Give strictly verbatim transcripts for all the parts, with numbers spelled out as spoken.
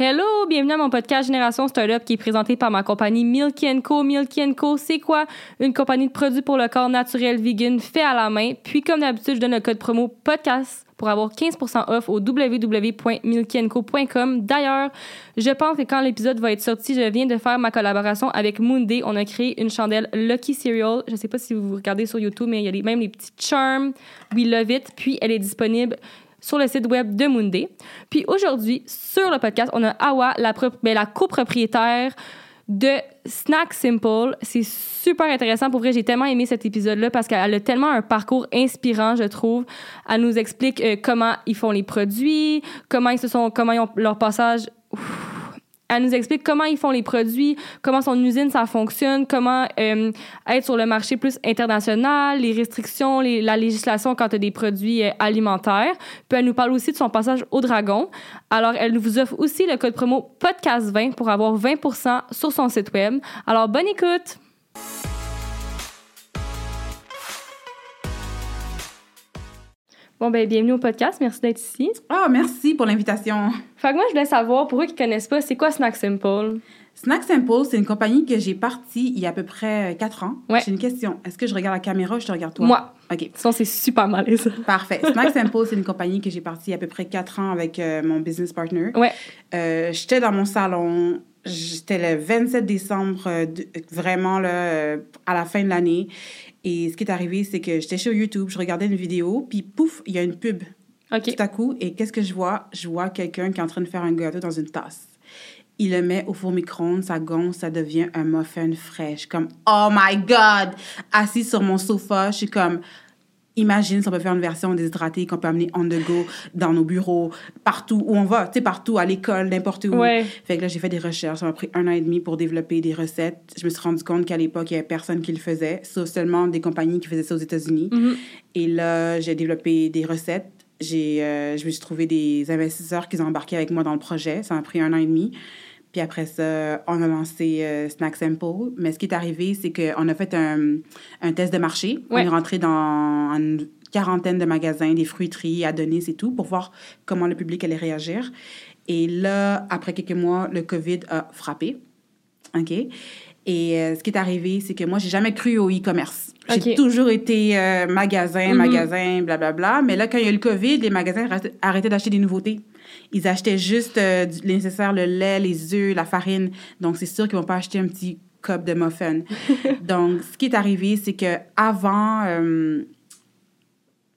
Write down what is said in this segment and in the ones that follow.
Hello, bienvenue à mon podcast Génération Startup qui est présenté par ma compagnie Milk and Co. Milk and Co, c'est quoi? Une compagnie de produits pour le corps naturel, vegan, fait à la main. Puis comme d'habitude, je donne le code promo podcast pour avoir quinze pour cent off au w w w point milk and co point com. D'ailleurs, je pense que quand l'épisode va être sorti, je viens de faire ma collaboration avec Moon Day. On a créé une chandelle Lucky Cereal. Je ne sais pas si vous regardez sur YouTube, mais il y a les, même les petits charms. We love it. Puis elle est disponible sur le site web de Moon Day. Puis aujourd'hui, sur le podcast, on a Awa, la, pro- ben, la copropriétaire de Snak Simple. C'est super intéressant. Pour vrai, j'ai tellement aimé cet épisode-là parce qu'elle a tellement un parcours inspirant, je trouve. Elle nous explique euh, comment ils font les produits, comment ils se sont, comment ils ont leur passage. Ouf. Elle nous explique comment ils font les produits, comment son usine, ça fonctionne, comment euh, être sur le marché plus international, les restrictions, les, la législation quand tu as des produits euh, alimentaires. Puis elle nous parle aussi de son passage au Dragon. Alors, elle vous offre aussi le code promo podcast vingt pour avoir vingt pour cent sur son site web. Alors, bonne écoute! Bon, ben bienvenue au podcast. Merci d'être ici. Ah, oh, merci pour l'invitation. Fait que moi, je voulais savoir, pour eux qui ne connaissent pas, c'est quoi Snak Simple? Snak Simple, c'est une compagnie que j'ai partie il y a à peu près quatre ans. Ouais. J'ai une question. Est-ce que je regarde la caméra ou je te regarde toi? Moi. OK. De toute façon, c'est super malaise. Parfait. Snak Simple, c'est une compagnie que j'ai partie il y a à peu près quatre ans avec euh, mon business partner. Ouais. Euh, j'étais dans mon salon. J'étais le vingt-sept décembre, euh, vraiment là, euh, à la fin de l'année. Et ce qui est arrivé, c'est que j'étais sur YouTube, je regardais une vidéo, puis pouf, il y a une pub. Okay. Tout à coup, et qu'est-ce que je vois? Je vois quelqu'un qui est en train de faire un gâteau dans une tasse. Il le met au four micro-ondes, ça gonfle, ça devient un muffin frais. Je suis comme, oh my God! Assise sur mon sofa, je suis comme, imagine si on peut faire une version déshydratée qu'on peut amener on the go dans nos bureaux, partout où on va, tu sais, partout, à l'école, n'importe où. Ouais. Fait que là, j'ai fait des recherches. Ça m'a pris un an et demi pour développer des recettes. Je me suis rendu compte qu'à l'époque, il n'y avait personne qui le faisait, sauf seulement des compagnies qui faisaient ça aux États-Unis. Mm-hmm. Et là, j'ai développé des recettes. J'ai, euh, je me suis trouvé des investisseurs qui ont embarqué avec moi dans le projet. Ça m'a pris un an et demi. Puis après ça, on a lancé euh, Snak Simple. Mais ce qui est arrivé, c'est qu'on a fait un, un test de marché. Ouais. On est rentré dans une quarantaine de magasins, des fruiteries, à donner, c'est tout, pour voir comment le public allait réagir. Et là, après quelques mois, le COVID a frappé. OK? Et euh, ce qui est arrivé, c'est que moi, j'ai jamais cru au e-commerce. J'ai okay. toujours été euh, magasin, mm-hmm. magasin, blablabla. Mais là, quand il y a eu le COVID, les magasins arrêtaient d'acheter des nouveautés. Ils achetaient juste euh, du nécessaire, le lait, les œufs, la farine. Donc, c'est sûr qu'ils ne vont pas acheter un petit cup de muffin. Donc, ce qui est arrivé, c'est qu'avant euh,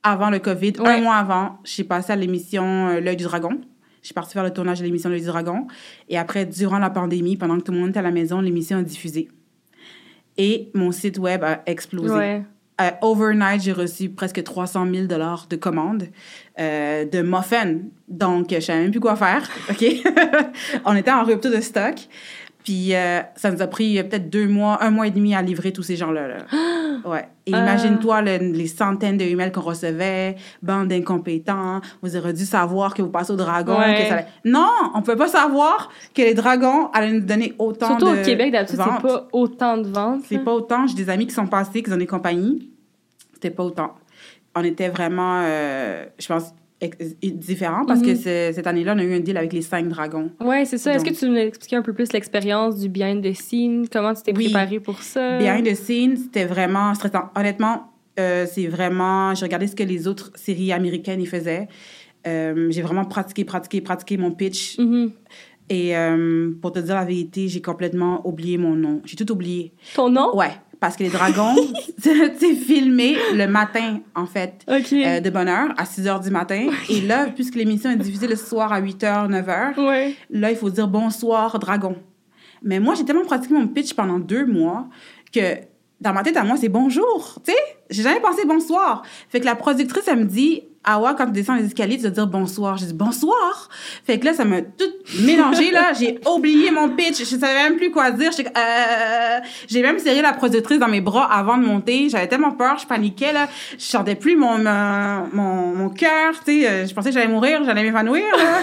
avant le COVID, ouais. un mois avant, je suis passée à l'émission euh, L'œil du dragon. Je suis partie faire le tournage de l'émission L'œil du dragon. Et après, durant la pandémie, pendant que tout le monde était à la maison, l'émission a diffusé. Et mon site web a explosé. Ouais. Euh, overnight, j'ai reçu presque trois cent mille dollars de commandes euh, de muffins. Donc, je ne savais même plus quoi faire. OK? On était en rupture de stock. Puis, euh, ça nous a pris euh, peut-être deux mois, un mois et demi à livrer tous ces gens-là. Là. Ouais. Et euh... imagine-toi le, les centaines de emails qu'on recevait, bande d'incompétents, vous auriez dû savoir que vous passez au dragon. Ouais. Que ça... Non, on ne pouvait pas savoir que les dragons allaient nous donner autant Surtout de ventes. Surtout au Québec, d'habitude, c'est pas autant de ventes. C'est pas autant. J'ai des amis qui sont passés, qui ont des compagnies. C'était pas autant. On était vraiment, euh, je pense... différent parce mm-hmm. que c'est, cette année-là, on a eu un deal avec les cinq dragons. Oui, c'est ça. Donc, est-ce que tu nous expliquais un peu plus l'expérience du behind the scene? Comment tu t'es oui, préparée pour ça? Behind the scene, c'était vraiment stressant. Honnêtement, euh, c'est vraiment... J'ai regardé ce que les autres séries américaines y faisaient. Euh, j'ai vraiment pratiqué, pratiqué, pratiqué mon pitch. Mm-hmm. Et euh, pour te dire la vérité, j'ai complètement oublié mon nom. J'ai tout oublié. Ton nom? Ouais. Parce que les dragons, c'est filmé le matin, en fait, okay. euh, de bonne heure, à six heures du matin. Okay. Et là, puisque l'émission est diffusée le soir à huit heures, neuf heures, ouais. là, il faut dire « Bonsoir, dragon ». Mais moi, j'ai tellement pratiqué mon pitch pendant deux mois que dans ma tête, à moi, c'est « Bonjour », tu sais? J'ai jamais pensé « Bonsoir ». Fait que la productrice, elle me dit « Ah ouais, quand tu descends les escaliers, tu dois dire « Bonsoir ». J'ai dit « Bonsoir ». Fait que là, ça m'a tout mélangé, là. J'ai oublié mon pitch. Je savais même plus quoi dire. J'étais, euh... J'ai même serré la productrice dans mes bras avant de monter. J'avais tellement peur, je paniquais, là. Je sentais plus mon, mon, mon, mon cœur, tu sais. Je pensais que j'allais mourir, j'allais m'évanouir, là.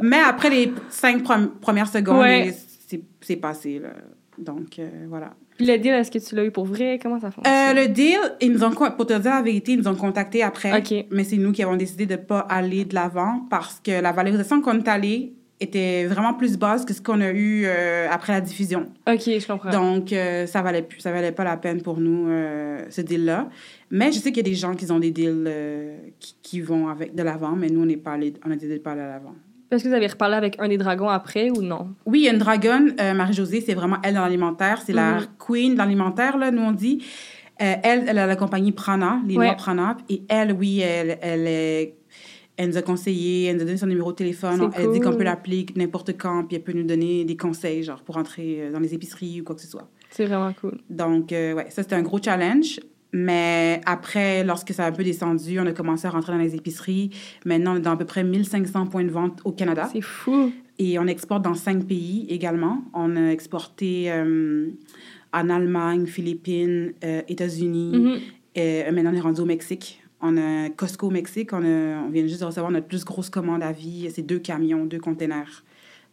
Mais après les cinq premières secondes, ouais. c'est, c'est passé, là. Donc, euh, voilà. Puis le deal, est-ce que tu l'as eu pour vrai? Comment ça fonctionne? Euh, le deal, ils nous ont, pour te dire la vérité, ils nous ont contactés après. Okay. Mais c'est nous qui avons décidé de ne pas aller de l'avant parce que la valorisation qu'on est allée était vraiment plus basse que ce qu'on a eu euh, après la diffusion. OK, je comprends. Donc, euh, ça valait plus, ça valait pas la peine pour nous, euh, ce deal-là. Mais je sais qu'il y a des gens qui ont des deals euh, qui, qui vont avec de l'avant, mais nous, on n'est pas allés, on a décidé de pas aller à l'avant. Est-ce que vous avez reparlé avec un des dragons après ou non? Oui, il y a une dragonne, euh, Marie-Josée, c'est vraiment elle dans l'alimentaire. C'est mm-hmm. la queen de l'alimentaire, là, nous on dit. Euh, elle, elle a la compagnie Prana, les ouais. noix Prana. Et elle, oui, elle, elle, est, elle nous a conseillé, elle nous a donné son numéro de téléphone. C'est elle cool. dit qu'on peut l'appeler n'importe quand, puis elle peut nous donner des conseils, genre pour entrer dans les épiceries ou quoi que ce soit. C'est vraiment cool. Donc, euh, ouais, ça, c'était un gros challenge. Mais après, lorsque ça a un peu descendu, on a commencé à rentrer dans les épiceries. Maintenant, on est dans à peu près mille cinq cents points de vente au Canada. C'est fou! Et on exporte dans cinq pays également. On a exporté euh, en Allemagne, Philippines, euh, États-Unis. Mm-hmm. Et maintenant, on est rendu au Mexique. On a Costco au Mexique. On, a, on vient juste de recevoir notre plus grosse commande à vie. C'est deux camions, deux containers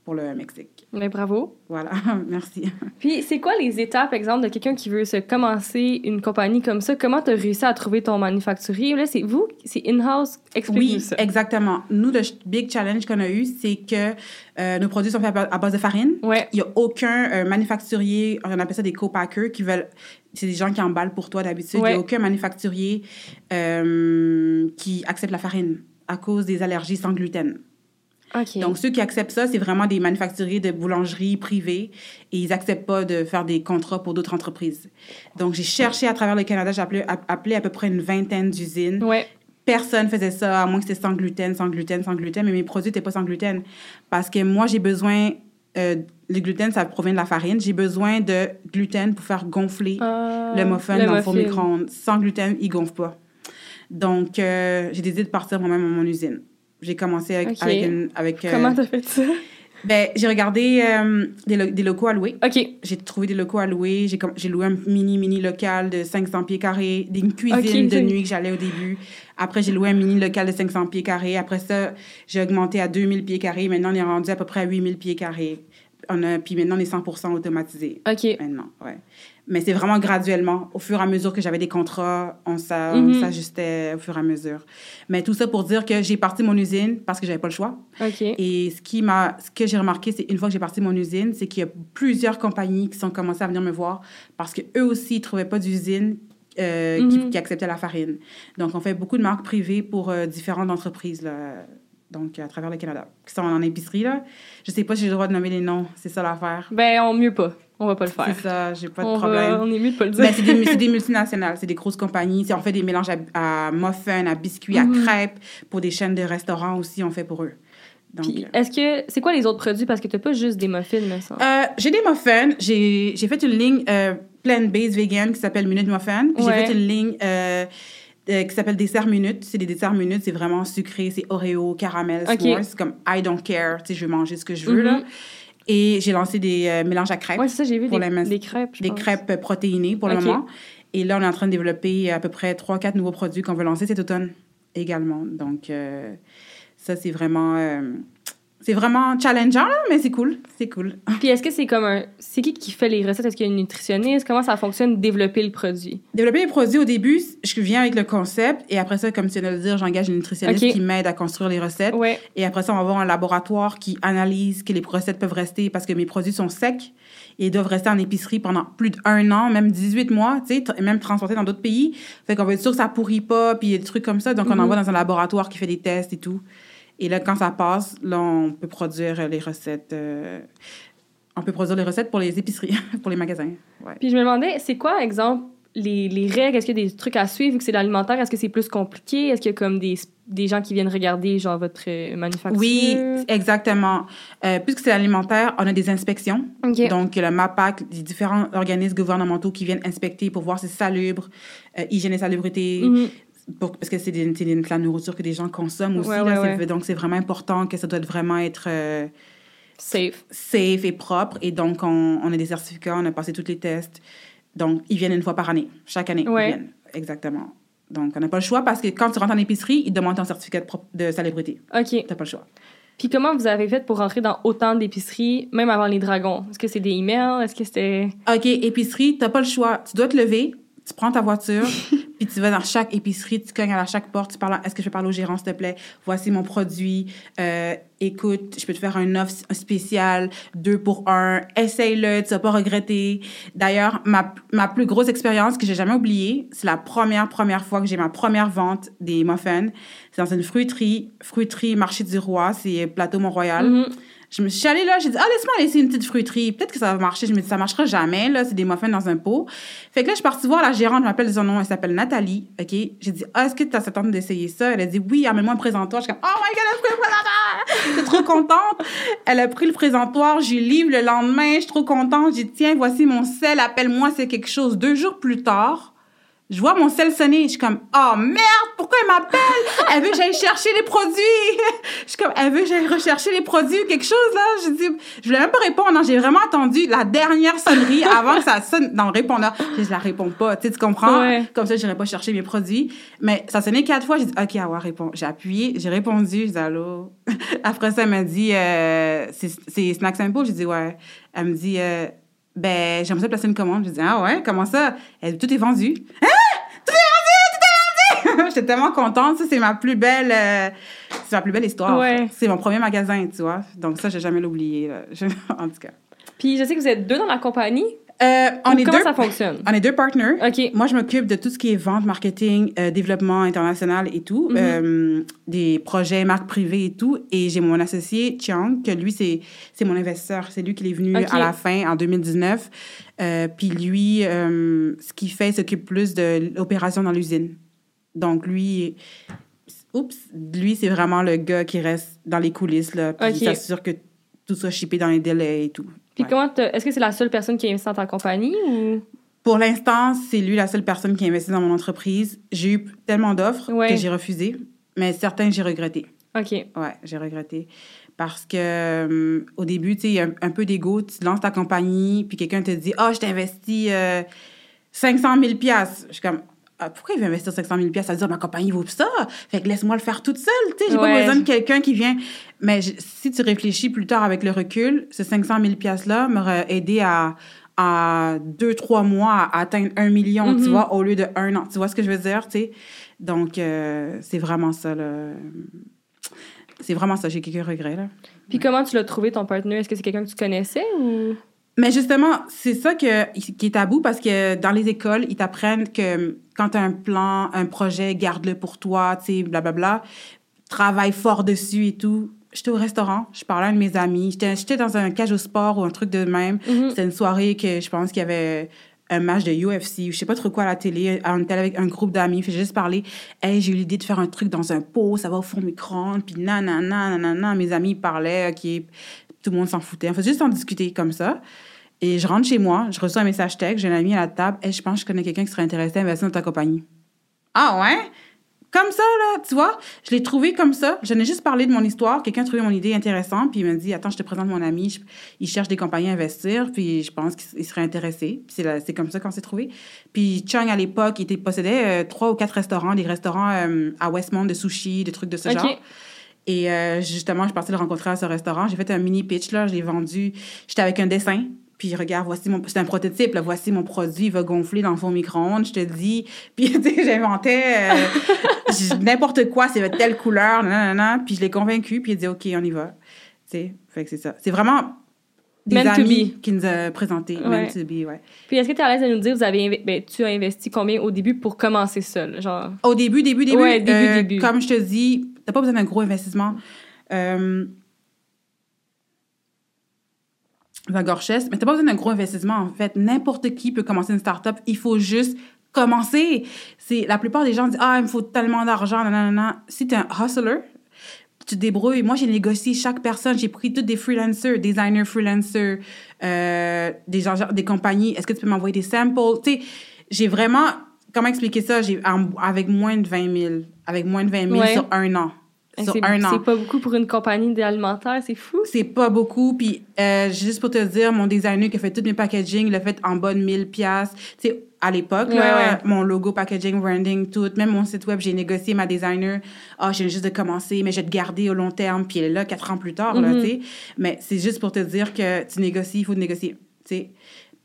pour le Mexique. Mais bravo. Voilà, merci. Puis, c'est quoi les étapes, exemple, de quelqu'un qui veut se commencer une compagnie comme ça? Comment tu as réussi à trouver ton manufacturier? Là, c'est vous, c'est in-house. Explique-nous oui, ça. Oui, exactement. Nous, le big challenge qu'on a eu, c'est que euh, nos produits sont faits à base de farine. Ouais. Il n'y a aucun euh, manufacturier, on appelle ça des co-packers, qui veulent... C'est des gens qui emballent pour toi d'habitude. Ouais. Il n'y a aucun manufacturier euh, qui accepte la farine à cause des allergies sans gluten. Okay. Donc, ceux qui acceptent ça, c'est vraiment des manufacturiers de boulangerie privée et ils n'acceptent pas de faire des contrats pour d'autres entreprises. Donc, j'ai cherché à travers le Canada, j'ai appelé, appelé à peu près une vingtaine d'usines. Ouais. Personne ne faisait ça, à moins que c'était sans gluten, sans gluten, sans gluten, mais mes produits n'étaient pas sans gluten. Parce que moi, j'ai besoin... Euh, le gluten, ça provient de la farine. J'ai besoin de gluten pour faire gonfler euh, le muffin le dans le four micro-ondes. Sans gluten, il ne gonfle pas. Donc, euh, j'ai décidé de partir moi-même à mon usine. J'ai commencé avec... Okay. avec, une, avec Comment euh, t'as fait ça? Ben, j'ai regardé euh, des, lo- des locaux à louer. OK. J'ai trouvé des locaux à louer. J'ai, com- j'ai loué un mini-mini local de cinq cents pieds carrés, une cuisine okay, de c'est... nuit que j'allais au début. Après, j'ai loué un mini local de cinq cents pieds carrés. Après ça, j'ai augmenté à deux mille pieds carrés. Maintenant, on est rendu à peu près à huit mille pieds carrés. On a, puis maintenant, on est cent pour cent automatisé. OK. Maintenant, ouais. Mais c'est vraiment graduellement. Au fur et à mesure que j'avais des contrats, on, s'a, mm-hmm. on s'ajustait au fur et à mesure. Mais tout ça pour dire que j'ai parti mon usine parce que j'avais pas le choix. OK. Et ce, qui m'a, ce que j'ai remarqué, c'est une fois que j'ai parti mon usine, c'est qu'il y a plusieurs compagnies qui sont commencées à venir me voir parce qu'eux aussi, ils trouvaient pas d'usine euh, mm-hmm. qui, qui acceptait la farine. Donc, on fait beaucoup de marques privées pour euh, différentes entreprises, là. Donc, à travers le Canada, qui sont en épicerie, là. Je sais pas si j'ai le droit de nommer les noms. C'est ça l'affaire. Ben, on mieux pas. On va pas le faire. C'est ça, j'ai pas de on problème. Va, on est mieux de pas le dire. Ben, c'est des, c'est des multinationales, c'est des grosses compagnies. C'est, on fait des mélanges à, à muffins, à biscuits, mm-hmm. à crêpes. Pour des chaînes de restaurants aussi, on fait pour eux. Donc, puis, est-ce que... C'est quoi les autres produits? Parce que t'as pas juste des muffins, mais ça... Euh, j'ai des muffins. J'ai, j'ai fait une ligne euh, plant-based vegan qui s'appelle Minute Muffin. Puis ouais. j'ai fait une ligne... Euh, Euh, qui s'appelle Dessert Minute. C'est des desserts minutes, c'est vraiment sucré, c'est Oreo, caramel, okay. s'mores. C'est comme I don't care, tu sais, je vais manger ce que je veux, mm-hmm. là. Et j'ai lancé des euh, mélanges à crêpes. Ouais, c'est ça, j'ai vu des, ma- des crêpes, je Des pense. crêpes protéinées pour okay. le moment. Et là, on est en train de développer à peu près trois quatre nouveaux produits qu'on veut lancer cet automne également. Donc, euh, ça, c'est vraiment... Euh, c'est vraiment challengeant, là, mais c'est cool. C'est cool. Puis est-ce que c'est comme un... C'est qui qui fait les recettes? Est-ce qu'il y a une nutritionniste? Comment ça fonctionne, développer le produit? Développer les produits, au début, je viens avec le concept. Et après ça, comme tu viens de le dire, j'engage une nutritionniste okay. qui m'aide à construire les recettes. Ouais. Et après ça, on va avoir un laboratoire qui analyse que les recettes peuvent rester parce que mes produits sont secs et doivent rester en épicerie pendant plus d'un an, même dix-huit mois, tu sais, t- même transportés dans d'autres pays. Fait qu'on va être sûr que ça pourrit pas, puis des trucs comme ça. Donc, on mm-hmm. envoie dans un laboratoire qui fait des tests et tout. Et là, quand ça passe, là, on peut produire les recettes. Euh, on peut produire les recettes pour les épiceries, pour les magasins. Ouais. Puis je me demandais, c'est quoi, exemple, les, les règles? Est-ce qu'il y a des trucs à suivre vu que c'est de l'alimentaire? Est-ce que c'est plus compliqué? Est-ce qu'il y a comme des, des gens qui viennent regarder, genre, votre euh, manufacture? Oui, exactement. Euh, puisque c'est l'alimentaire, on a des inspections. Okay. Donc, le MAPAQ, les différents organismes gouvernementaux qui viennent inspecter pour voir si c'est salubre, euh, hygiène et salubrité... Mm-hmm. Pour, parce que c'est, des, c'est de la nourriture que des gens consomment aussi. Ouais, là, ouais, c'est, ouais. Donc, c'est vraiment important que ça doit vraiment être... Euh, safe. Safe et propre. Et donc, on, on a des certificats, on a passé tous les tests. Donc, ils viennent une fois par année. Chaque année, ouais. ils viennent. Exactement. Donc, on n'a pas le choix parce que quand tu rentres en épicerie, ils te demandent un certificat de, pro- de salubrité. OK. Tu n'as pas le choix. Puis comment vous avez fait pour rentrer dans autant d'épiceries, même avant les dragons? Est-ce que c'est des emails? Est-ce que c'était... OK, épicerie, tu n'as pas le choix. Tu dois te lever... tu prends ta voiture, puis tu vas dans chaque épicerie, tu cognes à chaque porte, tu parles à, est-ce que je peux parler au gérant, s'il te plaît? Voici mon produit. Euh, écoute, je peux te faire une offre spéciale, deux pour un. Essaye-le, tu vas pas regretter. D'ailleurs, ma, ma plus grosse expérience que j'ai jamais oubliée, c'est la première, première fois que j'ai ma première vente des muffins. C'est dans une fruiterie, fruiterie Marché du Roi, c'est Plateau Mont-Royal. Mm-hmm. Je me suis allée là, j'ai dit, ah, laisse-moi aller essayer une petite fruiterie. Peut-être que ça va marcher. Je me dis, ça marchera jamais, là. C'est des muffins dans un pot. Fait que là, je suis partie voir la gérante. Je m'appelle son nom. Elle s'appelle Nathalie. OK? J'ai dit, ah, est-ce que t'as cette tente d'essayer ça? Elle a dit, oui, amène-moi un présentoir. Je suis comme, oh my God, elle a pris le présentoir. Je suis trop contente. Elle a pris le présentoir. Je lui livre le lendemain. Je suis trop contente. J'ai dit, tiens, voici mon sel. Appelle-moi, c'est quelque chose. Deux jours plus tard, je vois mon sel sonner. Je suis comme, oh merde, pourquoi elle m'appelle? Elle veut que j'aille chercher les produits. Je suis comme, elle veut que j'aille rechercher les produits, quelque chose, là. Je dis, je voulais même pas répondre. Non, j'ai vraiment attendu la dernière sonnerie avant que ça sonne dans le répondeur. Je dis, je la réponds pas. Tu sais, tu comprends? Ouais. Comme ça, j'irai pas chercher mes produits. Mais ça sonnait quatre fois. J'ai dit, OK, ah ouais, réponds. J'ai appuyé, j'ai répondu. J'ai dit, allô. Après ça, elle m'a dit, euh, c'est, c'est Snak Simple. J'ai dit, ouais. Elle me dit, euh, ben, j'aimerais ça placer une commande. Je dis, ah ouais, comment ça? Elle dit, tout est vendu. Hein? Tout est vendu! Tout est vendu! J'étais tellement contente. Ça, c'est ma plus belle, euh, c'est ma plus belle histoire. Ouais. C'est mon premier magasin, tu vois. Donc, ça, je vais jamais l'oublier, là. Je... en tout cas. Puis, je sais que vous êtes deux dans la compagnie. Euh, on est comment deux, ça fonctionne? On est deux partners. Okay. Moi, je m'occupe de tout ce qui est vente, marketing, euh, développement international et tout, mm-hmm. euh, des projets, marques privées et tout. Et j'ai mon associé, Chiang, que lui, c'est, c'est mon investisseur. C'est lui qui est venu okay. à la fin, en deux mille dix-neuf. Euh, puis lui, euh, ce qu'il fait, il s'occupe plus de l'opération dans l'usine. Donc, lui... Oups! Lui, c'est vraiment le gars qui reste dans les coulisses, là. Puis okay. il s'assure que tout soit shippé dans les délais et tout. Puis ouais. comment est-ce que c'est la seule personne qui investit dans ta compagnie ou? Pour l'instant, c'est lui la seule personne qui investit dans mon entreprise. J'ai eu tellement d'offres ouais. que j'ai refusé, mais certains j'ai regretté. OK. Ouais, j'ai regretté parce que euh, au début, tu sais, un, un peu d'ego, tu lances ta compagnie, puis quelqu'un te dit, ah, oh, je t'investis euh, cinq cent mille piastres. Je suis comme, ah, pourquoi il veut investir cinq cent mille piastres? Ça veut dire, ma compagnie vaut ça. Fait que laisse-moi le faire toute seule, tu sais, j'ai ouais. pas besoin de quelqu'un qui vient. Mais je, si tu réfléchis plus tard avec le recul, ce cinq cent mille piastres-là m'aurait aidé à, à deux, trois mois à atteindre un million, mm-hmm. tu vois, au lieu de un an. Tu vois ce que je veux dire, tu sais? Donc, euh, c'est vraiment ça, là. C'est vraiment ça. J'ai quelques regrets, là. Puis ouais. comment tu l'as trouvé, ton partenaire? Est-ce que c'est quelqu'un que tu connaissais ou... Mais justement, c'est ça que, qui est tabou parce que dans les écoles, ils t'apprennent que quand t'as un plan, un projet, garde-le pour toi, tu sais, blablabla. Travaille fort dessus et tout. J'étais au restaurant, je parlais à un de mes amis. J'étais, j'étais dans un cage au sport ou un truc de même. Mm-hmm. C'était une soirée que je pense qu'il y avait un match de U F C ou je sais pas trop quoi à la télé. On était avec un groupe d'amis, j'ai juste parlé. Hey, j'ai eu l'idée de faire un truc dans un pot, ça va au fond du micro-ondes, puis nanana, nanana. Mes amis parlaient, OK, tout le monde s'en foutait. On faisait juste en discuter comme ça. Et je rentre chez moi, je reçois un message texte, j'ai un ami à la table. Hey, je pense que je connais quelqu'un qui serait intéressé à investir dans ta compagnie. Ah ouais? Comme ça, là, tu vois, je l'ai trouvé comme ça. J'en ai juste parlé de mon histoire. Quelqu'un a trouvé mon idée intéressante, puis il m'a dit, attends, je te présente mon ami. Je, il cherche des compagnies à investir, puis je pense qu'il serait intéressé. Puis c'est, là, c'est comme ça qu'on s'est trouvé. Puis Chiang, à l'époque, il était, possédait euh, trois ou quatre restaurants, des restaurants euh, à Westmont de sushi, des trucs de ce okay. genre. Et euh, justement, je suis partie le rencontrer à ce restaurant. J'ai fait un mini pitch, là, je l'ai vendu. J'étais avec un dessin. Puis regarde, voici mon... C'est un prototype, là. Voici mon produit, il va gonfler dans le fond micro-ondes, je te dis. Puis, tu sais, j'inventais euh, n'importe quoi, c'est telle couleur, nanana. Puis je l'ai convaincu, puis il a dit, OK, on y va. Tu sais, fait que c'est ça. C'est vraiment des meant amis qui nous a présenté. Ouais. Meant to be, ouais. Puis est-ce que tu es à l'aise de nous dire, vous avez inv... ben, tu as investi combien au début pour commencer seul? Genre... Au début, début, début? Ouais, début, euh, début. Comme je te dis, t'as pas besoin d'un gros investissement. Euh... la gorchesse, mais t'as pas besoin d'un gros investissement, en fait. N'importe qui peut commencer une start-up. Il faut juste commencer. C'est, la plupart des gens disent « Ah, il me faut tellement d'argent, nanana. » Si t'es un hustler, tu te débrouilles. Moi, j'ai négocié chaque personne. J'ai pris toutes des freelancers, designers freelancers, euh, des, gens, des compagnies. Est-ce que tu peux m'envoyer des samples? Tu sais, j'ai vraiment... Comment expliquer ça? J'ai, avec moins de vingt mille. Avec moins de vingt mille ouais. sur un an. Sur c'est, un an. C'est pas beaucoup pour une compagnie alimentaire, c'est fou. C'est pas beaucoup. Puis, euh, juste pour te dire, mon designer qui a fait tous mes packaging, l'a fait en bas de mille piastres. Tu sais, à l'époque, ouais, là, ouais. mon logo, packaging, branding, tout. Même mon site web, j'ai négocié ma designer. Ah, oh, je viens juste de commencer, mais je vais te garder au long terme. Puis elle est là quatre ans plus tard, mm-hmm. là, tu sais. Mais c'est juste pour te dire que tu négocies, il faut te négocier, tu sais.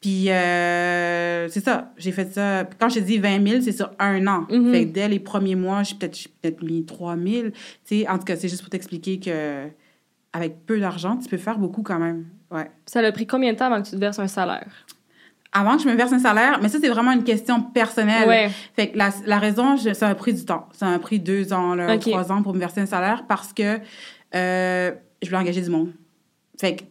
Puis, euh, c'est ça, j'ai fait ça. Quand j'ai dit vingt mille, c'est sur un an. Mm-hmm. Fait que dès les premiers mois, j'ai peut-être, j'ai peut-être mis trois mille. Tu sais, en tout cas, c'est juste pour t'expliquer que avec peu d'argent, tu peux faire beaucoup quand même. Ouais. Ça l'a pris combien de temps avant que tu te verses un salaire? Avant que je me verse un salaire, mais ça, c'est vraiment une question personnelle. Ouais. Fait que la, la raison, je, ça a pris du temps. Ça a pris deux ans, là, okay. trois ans pour me verser un salaire parce que euh, je voulais engager du monde. Fait que,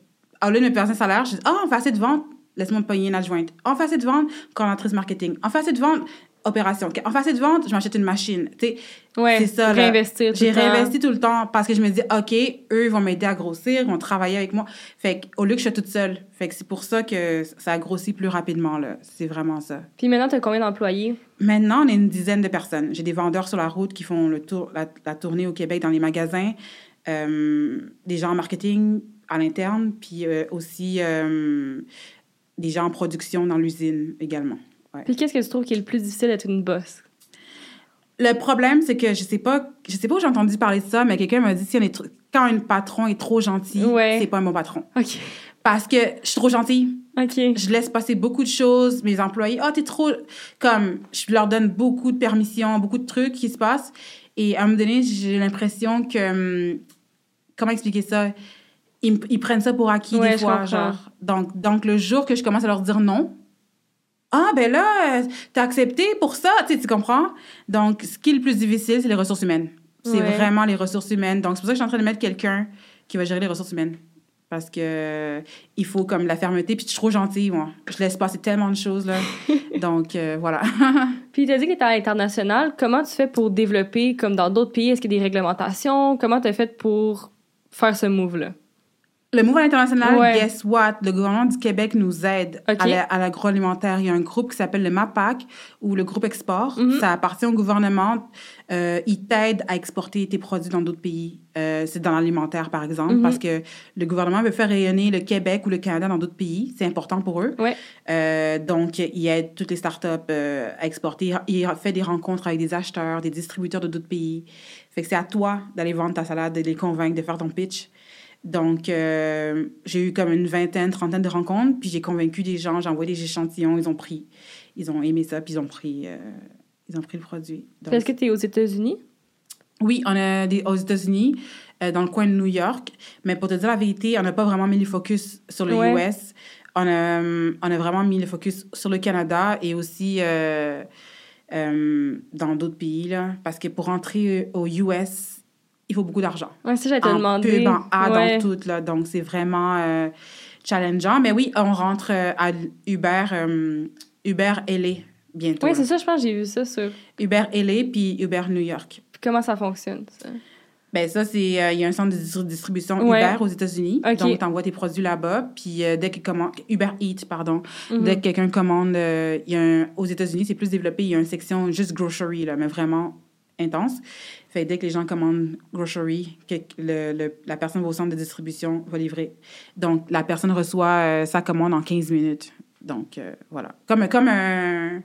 au lieu de me verser un salaire, je dis, ah, oh, on fait assez de ventes, laisse-moi me payer une adjointe. On fait assez de ventes, coordinatrice marketing. On fait assez de ventes, opération. On fait assez de ventes, je m'achète une machine. Tu sais, ouais, c'est ça, là. J'ai réinvesti tout le temps parce que je me dis, OK, eux, ils vont m'aider à grossir, ils vont travailler avec moi. Fait qu'au lieu que je sois toute seule, fait que c'est pour ça que ça a grossi plus rapidement, là. C'est vraiment ça. Puis maintenant, tu as combien d'employés? Maintenant, on est une dizaine de personnes. J'ai des vendeurs sur la route qui font le tour, la, la tournée au Québec dans les magasins, euh, des gens en marketing à l'interne, puis euh, aussi euh, des gens en production dans l'usine également. Ouais. Puis qu'est-ce que tu trouves qui est le plus difficile d'être une boss? Le problème, c'est que je sais pas, je sais pas où j'ai entendu parler de ça, mais quelqu'un m'a dit si on est tr- quand un patron est trop gentil, ouais. c'est pas un bon patron. Okay. Parce que je suis trop gentille. Okay. Je laisse passer beaucoup de choses. Mes employés, ah, oh, t'es trop... Comme, je leur donne beaucoup de permissions, beaucoup de trucs qui se passent. Et à un moment donné, j'ai l'impression que... Comment expliquer ça? Ils, ils prennent ça pour acquis ouais, des fois, genre. Donc, donc, le jour que je commence à leur dire non... Ah, ben là, t'as accepté pour ça, tu sais, tu comprends? Donc, ce qui est le plus difficile, c'est les ressources humaines. C'est ouais. vraiment les ressources humaines. Donc, c'est pour ça que je suis en train de mettre quelqu'un qui va gérer les ressources humaines. Parce que il faut comme la fermeté. Puis, je suis trop gentille, moi. Je laisse passer tellement de choses, là. Donc, euh, voilà. Puis, t'as dit que t'es à l'international. Comment tu fais pour développer, comme dans d'autres pays? Est-ce qu'il y a des réglementations? Comment t'as fait pour faire ce move-là? Le mouvement international, ouais. guess what? Le gouvernement du Québec nous aide okay. à l'agroalimentaire. Il y a un groupe qui s'appelle le MAPAQ ou le groupe export. Mm-hmm. Ça appartient au gouvernement. Euh, ils t'aident à exporter tes produits dans d'autres pays. Euh, c'est dans l'alimentaire, par exemple, mm-hmm. parce que le gouvernement veut faire rayonner le Québec ou le Canada dans d'autres pays. C'est important pour eux. Ouais. Euh, donc, ils aident toutes les startups euh, à exporter. Ils font des rencontres avec des acheteurs, des distributeurs de d'autres pays. Fait que c'est à toi d'aller vendre ta salade, de les convaincre, de faire ton pitch. Donc, euh, j'ai eu comme une vingtaine, trentaine de rencontres, puis j'ai convaincu des gens, j'ai envoyé des échantillons, ils ont pris. Ils ont aimé ça, puis ils ont pris, euh, ils ont pris le produit. Donc, est-ce que tu es aux États-Unis? Oui, on est des, aux États-Unis, euh, dans le coin de New York. Mais pour te dire la vérité, on n'a pas vraiment mis le focus sur le ouais. U S. On a, on a vraiment mis le focus sur le Canada et aussi euh, euh, dans d'autres pays, là, parce que pour entrer aux U S, il faut beaucoup d'argent. Ouais, ça, j'allais te demander. En pub, en ad, ouais. en tout, là. Donc, c'est vraiment euh, challengeant. Mais oui, on rentre euh, à Uber, euh, Uber L A bientôt. Oui, c'est ça, je pense que j'ai vu ça sur... Uber L A puis Uber New York. Puis comment ça fonctionne, ça? Bien, ça, c'est... Il euh, y a un centre de distribution ouais. Uber aux États-Unis. Okay. Donc, tu envoies tes produits là-bas. Puis, euh, dès que commande... Uber Eats, pardon. Mm-hmm. Dès que quelqu'un commande... Euh, y a un... Aux États-Unis, c'est plus développé. Il y a une section juste grocery, là, mais vraiment... intense. Fait que dès que les gens commandent grocery, que le, le, la personne va au centre de distribution, va livrer. Donc, la personne reçoit euh, sa commande en quinze minutes. Donc, euh, voilà. Comme, comme, un,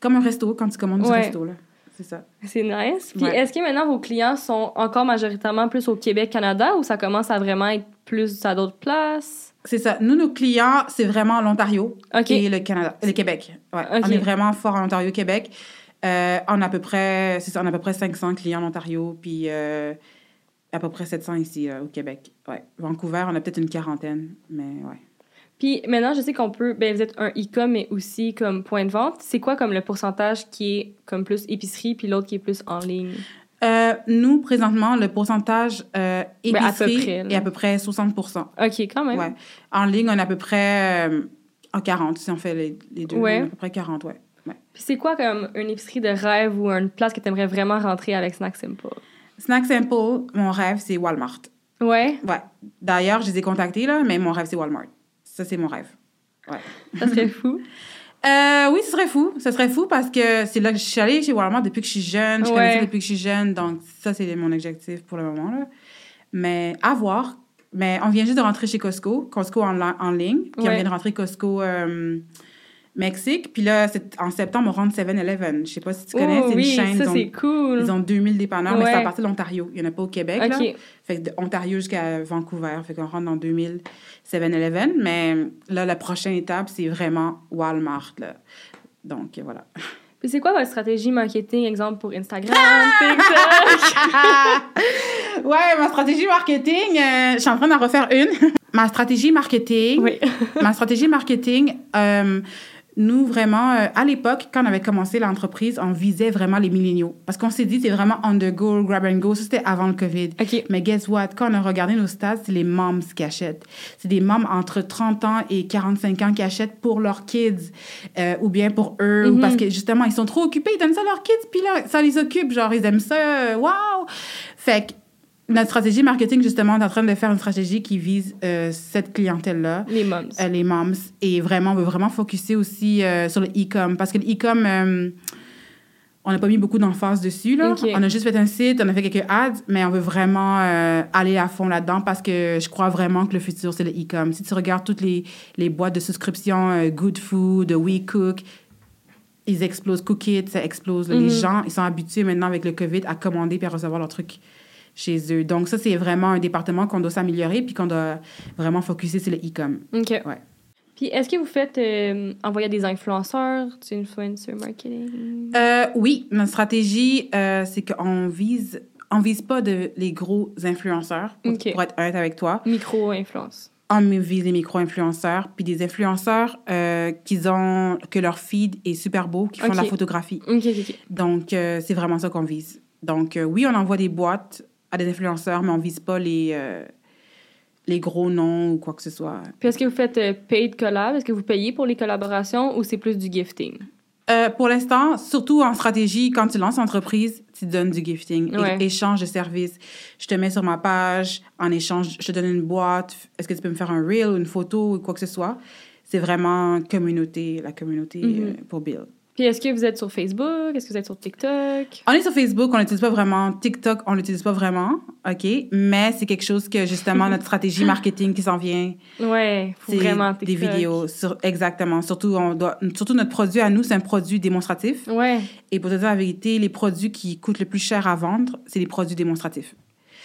comme un resto, quand tu commandes du ouais. resto, là. C'est ça. C'est nice. Puis, ouais. est-ce que maintenant, vos clients sont encore majoritairement plus au Québec, Canada, ou ça commence à vraiment être plus à d'autres places? C'est ça. Nous, nos clients, c'est vraiment l'Ontario okay. et le Canada, le Québec. Ouais. Okay. On est vraiment fort en Ontario, Québec. Euh, on a à peu près, c'est ça, on a à peu près cinq cents clients en Ontario, puis euh, à peu près sept cents ici euh, au Québec. Ouais. Vancouver, on a peut-être une quarantaine, mais ouais. Puis maintenant, je sais qu'on peut, ben vous êtes un e-com, mais aussi comme point de vente. C'est quoi comme le pourcentage qui est comme plus épicerie, puis l'autre qui est plus en ligne? Euh, nous, présentement, le pourcentage euh, épicerie ben à peu près, est à peu près soixante pour cent. OK, quand même. Ouais. En ligne, on est à peu près euh, en quarante, si on fait les, les deux, ouais. on est à peu près quarante, ouais. Puis c'est quoi comme une épicerie de rêve ou une place que tu aimerais vraiment rentrer avec Snak Simple? Snak Simple, mon rêve, c'est Walmart. Ouais? Ouais. D'ailleurs, je les ai contactés, là, mais mon rêve, c'est Walmart. Ça, c'est mon rêve. Ouais. Ça serait fou? euh, oui, ce serait fou. Ce serait fou parce que c'est là que je suis allée chez Walmart depuis que je suis jeune. Je ouais. connais ça depuis que je suis jeune. Donc, ça, c'est mon objectif pour le moment, là. Mais à voir. Mais on vient juste de rentrer chez Costco. Costco en, en ligne. Puis ouais. on vient de rentrer Costco... Euh, Mexique. Puis là, c'est, en septembre, on rentre seven eleven. Je sais pas si tu connais, oh, c'est une oui, chaîne. Ça, ils ont, c'est cool. Ils ont two thousand dépanneurs, ouais. mais c'est à partir de l'Ontario. Il n'y en a pas au Québec. Okay. Là. Fait que d'Ontario jusqu'à Vancouver. Fait qu'on rentre dans two thousand seven eleven. Mais là, la prochaine étape, c'est vraiment Walmart. Là. Donc, voilà. Puis c'est quoi votre stratégie marketing, exemple, pour Instagram, TikTok? Ouais, ma stratégie marketing, euh, je suis en train d'en refaire une. Ma stratégie marketing, oui. ma stratégie marketing, euh, nous, vraiment, euh, à l'époque, quand on avait commencé l'entreprise, on visait vraiment les milléniaux. Parce qu'on s'est dit, c'est vraiment on the go, grab and go. Ça, c'était avant le COVID. Okay. Mais guess what? Quand on a regardé nos stats, c'est les moms qui achètent. C'est des moms entre trente ans et quarante-cinq ans qui achètent pour leurs kids euh, ou bien pour eux. Mm-hmm. Parce que, justement, ils sont trop occupés. Ils donnent ça à leurs kids, puis là, ça les occupe. Genre, ils aiment ça. Waouh! Fait que, notre stratégie marketing, justement, on est en train de faire une stratégie qui vise euh, cette clientèle-là. Les moms. Euh, les moms. Et vraiment, on veut vraiment focusser aussi euh, sur le e-com. Parce que le e-com, euh, on n'a pas mis beaucoup d'emphase dessus, là. Okay. On a juste fait un site, on a fait quelques ads, mais on veut vraiment euh, aller à fond là-dedans parce que je crois vraiment que le futur, c'est le e-com. Si tu regardes toutes les, les boîtes de souscription, euh, Good Food, We Cook, ils explosent. Cook It, ça explose. Mm-hmm. Les gens, ils sont habitués maintenant avec le COVID à commander puis à recevoir leurs trucs chez eux. Donc, ça, c'est vraiment un département qu'on doit s'améliorer puis qu'on doit vraiment focuser sur le e-com. OK. Ouais. Puis, est-ce que vous faites euh, envoyer des influenceurs du influencer marketing? Euh, oui. Notre stratégie, euh, c'est qu'on vise... On vise pas de, les gros influenceurs, pour, okay. pour être honnête avec toi. Micro-influence. On vise les micro-influenceurs puis des influenceurs euh, qu'ils ont... que leur feed est super beau, qui font okay. de la photographie. OK, OK, OK. Donc, euh, c'est vraiment ça qu'on vise. Donc, euh, oui, on envoie des boîtes à des influenceurs, mais on ne vise pas les, euh, les gros noms ou quoi que ce soit. Puis est-ce que vous faites euh, paid collab? Est-ce que vous payez pour les collaborations ou c'est plus du gifting? Euh, pour l'instant, surtout en stratégie, quand tu lances l'entreprise, tu te donnes du gifting, ouais. é- échange de services. Je te mets sur ma page, en échange, je te donne une boîte. Est-ce que tu peux me faire un reel ou une photo ou quoi que ce soit? C'est vraiment communauté, la communauté mm-hmm. euh, pour build. Puis, est-ce que vous êtes sur Facebook? Est-ce que vous êtes sur TikTok? On est sur Facebook, on l'utilise pas vraiment. TikTok, on l'utilise pas vraiment, OK? Mais c'est quelque chose que, justement, notre stratégie marketing qui s'en vient. Ouais, faut vraiment TikTok. Des vidéos, sur, exactement. Surtout, on doit, surtout, notre produit à nous, c'est un produit démonstratif. Ouais. Et pour te dire la vérité, les produits qui coûtent le plus cher à vendre, c'est les produits démonstratifs.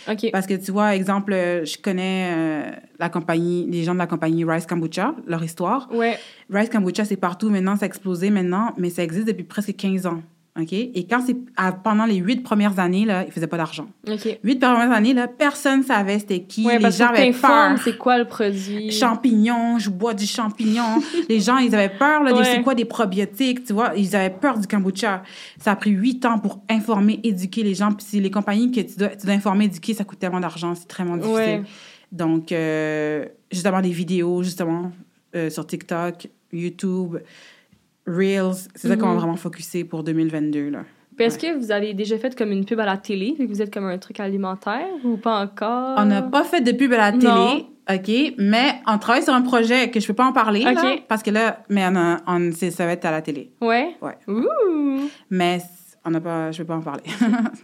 Okay. Parce que tu vois, exemple, je connais euh, la compagnie, les gens de la compagnie Rise Kombucha, leur histoire. Ouais. Rise Kombucha, c'est partout maintenant, ça a explosé maintenant, mais ça existe depuis presque quinze ans. OK? Et quand c'est, à, pendant les huit premières années, là, ils ne faisaient pas d'argent. OK. Huit premières années, là, personne ne savait c'était qui. Ouais, les parce gens que avaient peur. C'est quoi le produit? Champignons, je bois du champignon. Les gens, ils avaient peur, là, ouais. des, c'est quoi des probiotiques, tu vois? Ils avaient peur du kombucha. Ça a pris huit ans pour informer, éduquer les gens. Puis c'est les compagnies que tu dois, tu dois informer, éduquer, ça coûte tellement d'argent, c'est très difficile. Ouais. Donc, euh, justement, des vidéos, justement, euh, sur TikTok, YouTube... Reels, c'est mm-hmm. ça qu'on va vraiment focuser pour deux mille vingt-deux, là. Puis est-ce ouais. que vous avez déjà fait comme une pub à la télé, vu que vous êtes comme un truc alimentaire, ou pas encore? On n'a pas fait de pub à la télé, non. OK, mais on travaille sur un projet que je ne peux pas en parler, okay. là, parce que là, mais on a, on, c'est, ça va être à la télé. Ouais? Ouais. Ouh! Mais on n'a pas, je ne peux pas en parler.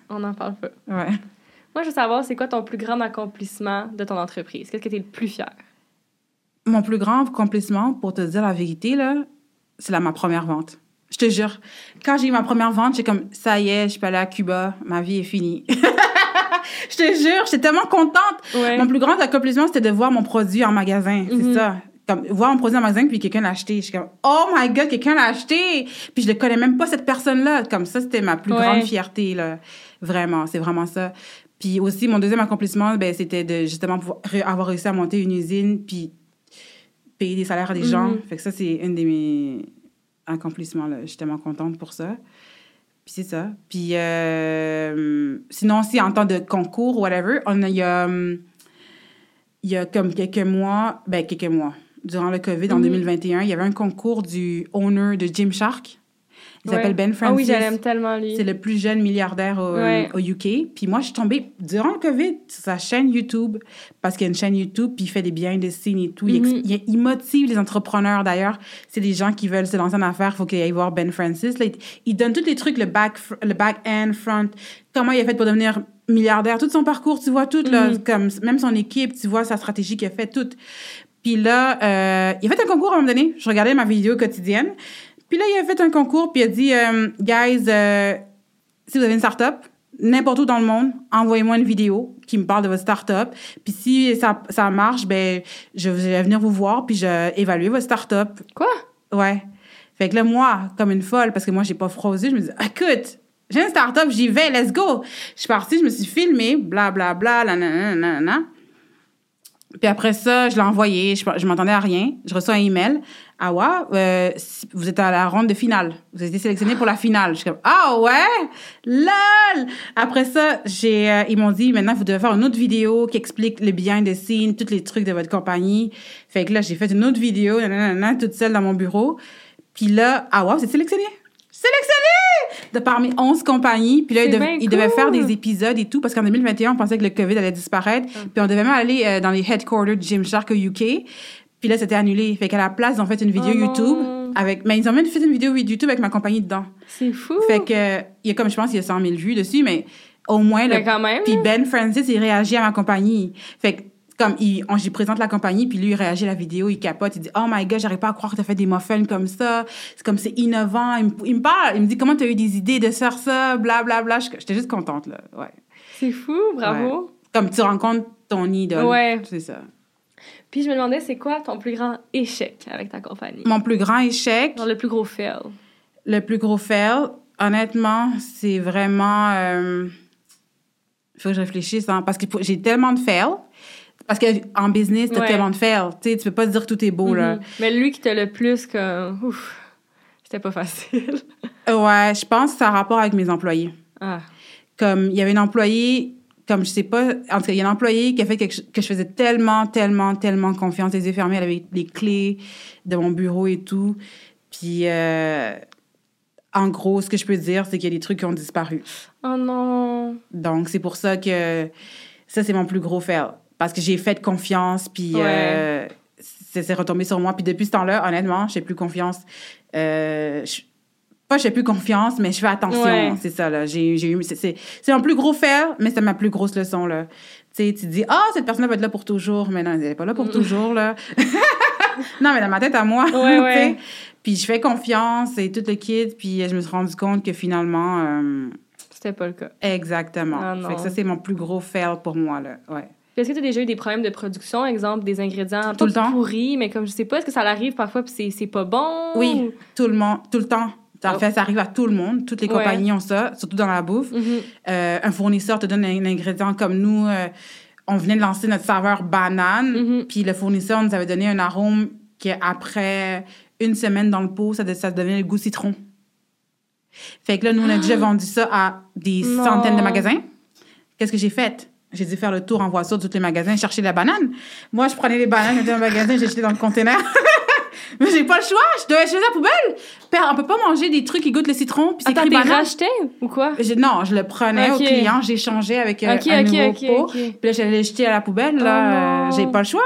On n'en parle pas. Ouais. Moi, je veux savoir, c'est quoi ton plus grand accomplissement de ton entreprise? Qu'est-ce que tu es le plus fier? Mon plus grand accomplissement, pour te dire la vérité, là, c'est là ma première vente. Je te jure, quand j'ai eu ma première vente, j'ai comme, ça y est, je peux aller à Cuba, ma vie est finie. Je te jure, j'étais tellement contente. Ouais. Mon plus grand accomplissement, c'était de voir mon produit en magasin, mm-hmm. c'est ça. Comme, voir mon produit en magasin, puis quelqu'un l'a acheté. Je suis comme, oh my God, quelqu'un l'a acheté! Puis je ne connais même pas cette personne-là. Comme ça, c'était ma plus ouais. grande fierté, là. Vraiment, c'est vraiment ça. Puis aussi, mon deuxième accomplissement, ben, c'était de justement pouvoir, avoir réussi à monter une usine, puis payer des salaires à des mm-hmm. gens. Fait que ça, c'est un de mes accomplissements, là. Je suis tellement contente pour ça. Puis c'est ça. Puis euh, sinon, si en temps de concours ou whatever, on a, il y a, il y a comme quelques mois, ben quelques mois, durant le COVID, mm-hmm. en deux mille vingt et un, il y avait un concours du owner de Gymshark. Il ouais. s'appelle Ben Francis. Ah oui, j'aime tellement lui. C'est le plus jeune milliardaire au, ouais. au U K. Puis moi, je suis tombée durant le COVID sur sa chaîne YouTube, parce qu'il y a une chaîne YouTube, puis il fait des behind the scenes et tout. Mm-hmm. Il, il motive les entrepreneurs, d'ailleurs. C'est des gens qui veulent se lancer en affaires, il faut qu'ils aillent voir Ben Francis. Là, il, il donne tous les trucs, le back, le back-end, front, comment il a fait pour devenir milliardaire, tout son parcours, tu vois, tout, mm-hmm. là, comme, même son équipe, tu vois, sa stratégie qu'il a fait, tout. Puis là, euh, il a fait un concours à un moment donné. Je regardais ma vidéo quotidienne. Puis là, il a fait un concours, puis il a dit euh, « Guys, euh, si vous avez une start-up, n'importe où dans le monde, envoyez-moi une vidéo qui me parle de votre start-up. Puis si ça, ça marche, ben je vais venir vous voir, puis je vais évaluer votre start-up. » Quoi? Ouais. Fait que là, moi, comme une folle, parce que moi, j'ai pas frosé, je me dis « Écoute, j'ai une start-up, j'y vais, let's go! » Je suis partie, je me suis filmée, blablabla, bla, bla, nanana, nanana. Puis après ça, je l'ai envoyé, je, je m'entendais à rien. Je reçois un email. « Ah ouais, euh, vous êtes à la ronde de finale. Vous avez été sélectionné pour la finale. » Je suis comme « Ah ouais? Lol! » Après ça, j'ai, euh, ils m'ont dit « Maintenant, vous devez faire une autre vidéo qui explique le behind the scenes, tous les trucs de votre compagnie. » Fait que là, j'ai fait une autre vidéo, nanana, toute seule dans mon bureau. Puis là, « Ah ouais, vous êtes sélectionné? » Sélectionné de parmi onze compagnies. Puis là, ils, dev, cool. ils devaient faire des épisodes et tout, parce qu'en deux mille vingt et un, on pensait que le COVID allait disparaître. Mm. Puis on devait même aller euh, dans les headquarters de Gymshark au U K. Puis là, c'était annulé. Fait qu'à la place, ils ont fait une vidéo oh. YouTube. Avec, mais ils ont même fait une vidéo YouTube avec ma compagnie dedans. C'est fou. Fait que, il y a comme, je pense, il y a cent mille vues dessus, mais au moins... Mais le, quand même. Puis Ben Francis, il réagit à ma compagnie. Fait que, comme, il, on, j'y présente la compagnie, puis lui, il réagit à la vidéo, il capote, il dit « Oh my God, j'arrive pas à croire que t'as fait des muffins comme ça. C'est comme, c'est innovant. » Il me, il me parle, il me dit « Comment t'as eu des idées de faire ça? Blablabla. Bla, bla. » J'étais juste contente, là. Ouais. C'est fou, bravo. Ouais. Comme tu rencontres ton idole. Ouais. C'est ça. Puis je me demandais, c'est quoi ton plus grand échec avec ta compagnie? Mon plus grand échec? Genre le plus gros fail. Le plus gros fail, honnêtement, c'est vraiment... Euh... Faut que je réfléchisse, hein, parce que j'ai tellement de fails. Parce qu'en business, t'as ouais. tellement de fails. Tu sais, tu peux pas te dire que tout est beau, mm-hmm. là. Mais lui qui t'a le plus, comme... Ouf, c'était pas facile. Ouais, je pense que ça a rapport avec mes employés. Ah. Comme, il y avait une employée... Comme je sais pas, en tout cas, il y a un employé qui a fait quelque chose que je faisais tellement, tellement, tellement confiance, les yeux fermés, elle avait les clés de mon bureau et tout. Puis, euh, en gros, ce que je peux dire, c'est qu'il y a des trucs qui ont disparu. Oh non! Donc, c'est pour ça que ça, c'est mon plus gros fail. Parce que j'ai fait confiance, puis ouais. euh, c'est, c'est retombé sur moi. Puis depuis ce temps-là, honnêtement, j'ai plus confiance. Euh, je, Pas je fais plus confiance, mais je fais attention, ouais. c'est ça, là. J'ai, j'ai eu... C'est, c'est, c'est mon plus gros fail, mais c'est ma plus grosse leçon, là. Tu sais, tu dis, ah, oh, cette personne-là va être là pour toujours. Mais non, elle n'est pas là pour toujours, là. Non, mais dans ma tête, à moi, ouais, ouais. Puis je fais confiance et tout le kit, puis je me suis rendu compte que finalement... Euh... C'était pas le cas. Exactement. Ah, fait que ça, c'est mon plus gros fail pour moi, là, ouais. Puis est-ce que tu as déjà eu des problèmes de production, exemple, des ingrédients tout le temps pourris, mais comme je sais pas, est-ce que ça arrive parfois puis c'est, c'est pas bon? Oui, ou... tout le monde, tout le temps. En fait, ça arrive à tout le monde. Toutes les ouais. compagnies ont ça, surtout dans la bouffe. Mm-hmm. Euh, un fournisseur te donne un, un ingrédient comme nous. Euh, on venait de lancer notre saveur banane. Mm-hmm. Puis le fournisseur nous avait donné un arôme qu'après une semaine dans le pot, ça, ça devenait le goût citron. Fait que là, nous, on a déjà vendu ça à des non. centaines de magasins. Qu'est-ce que j'ai fait? J'ai dû faire le tour en voiture de tous les magasins, chercher la banane. Moi, je prenais les bananes, j'étais dans le magasin, j'ai jeté dans le conteneur. Mais j'ai pas le choix, je devais acheter la poubelle. Père, on peut pas manger des trucs qui goûtent le citron puis c'est écrit banane. Attends, t'es racheté ou quoi? Je, non, je le prenais okay. au client, j'échangeais avec euh, okay, un okay, nouveau okay, pot. Okay. Puis là, j'allais le jeter à la poubelle, là, oh j'ai pas le choix.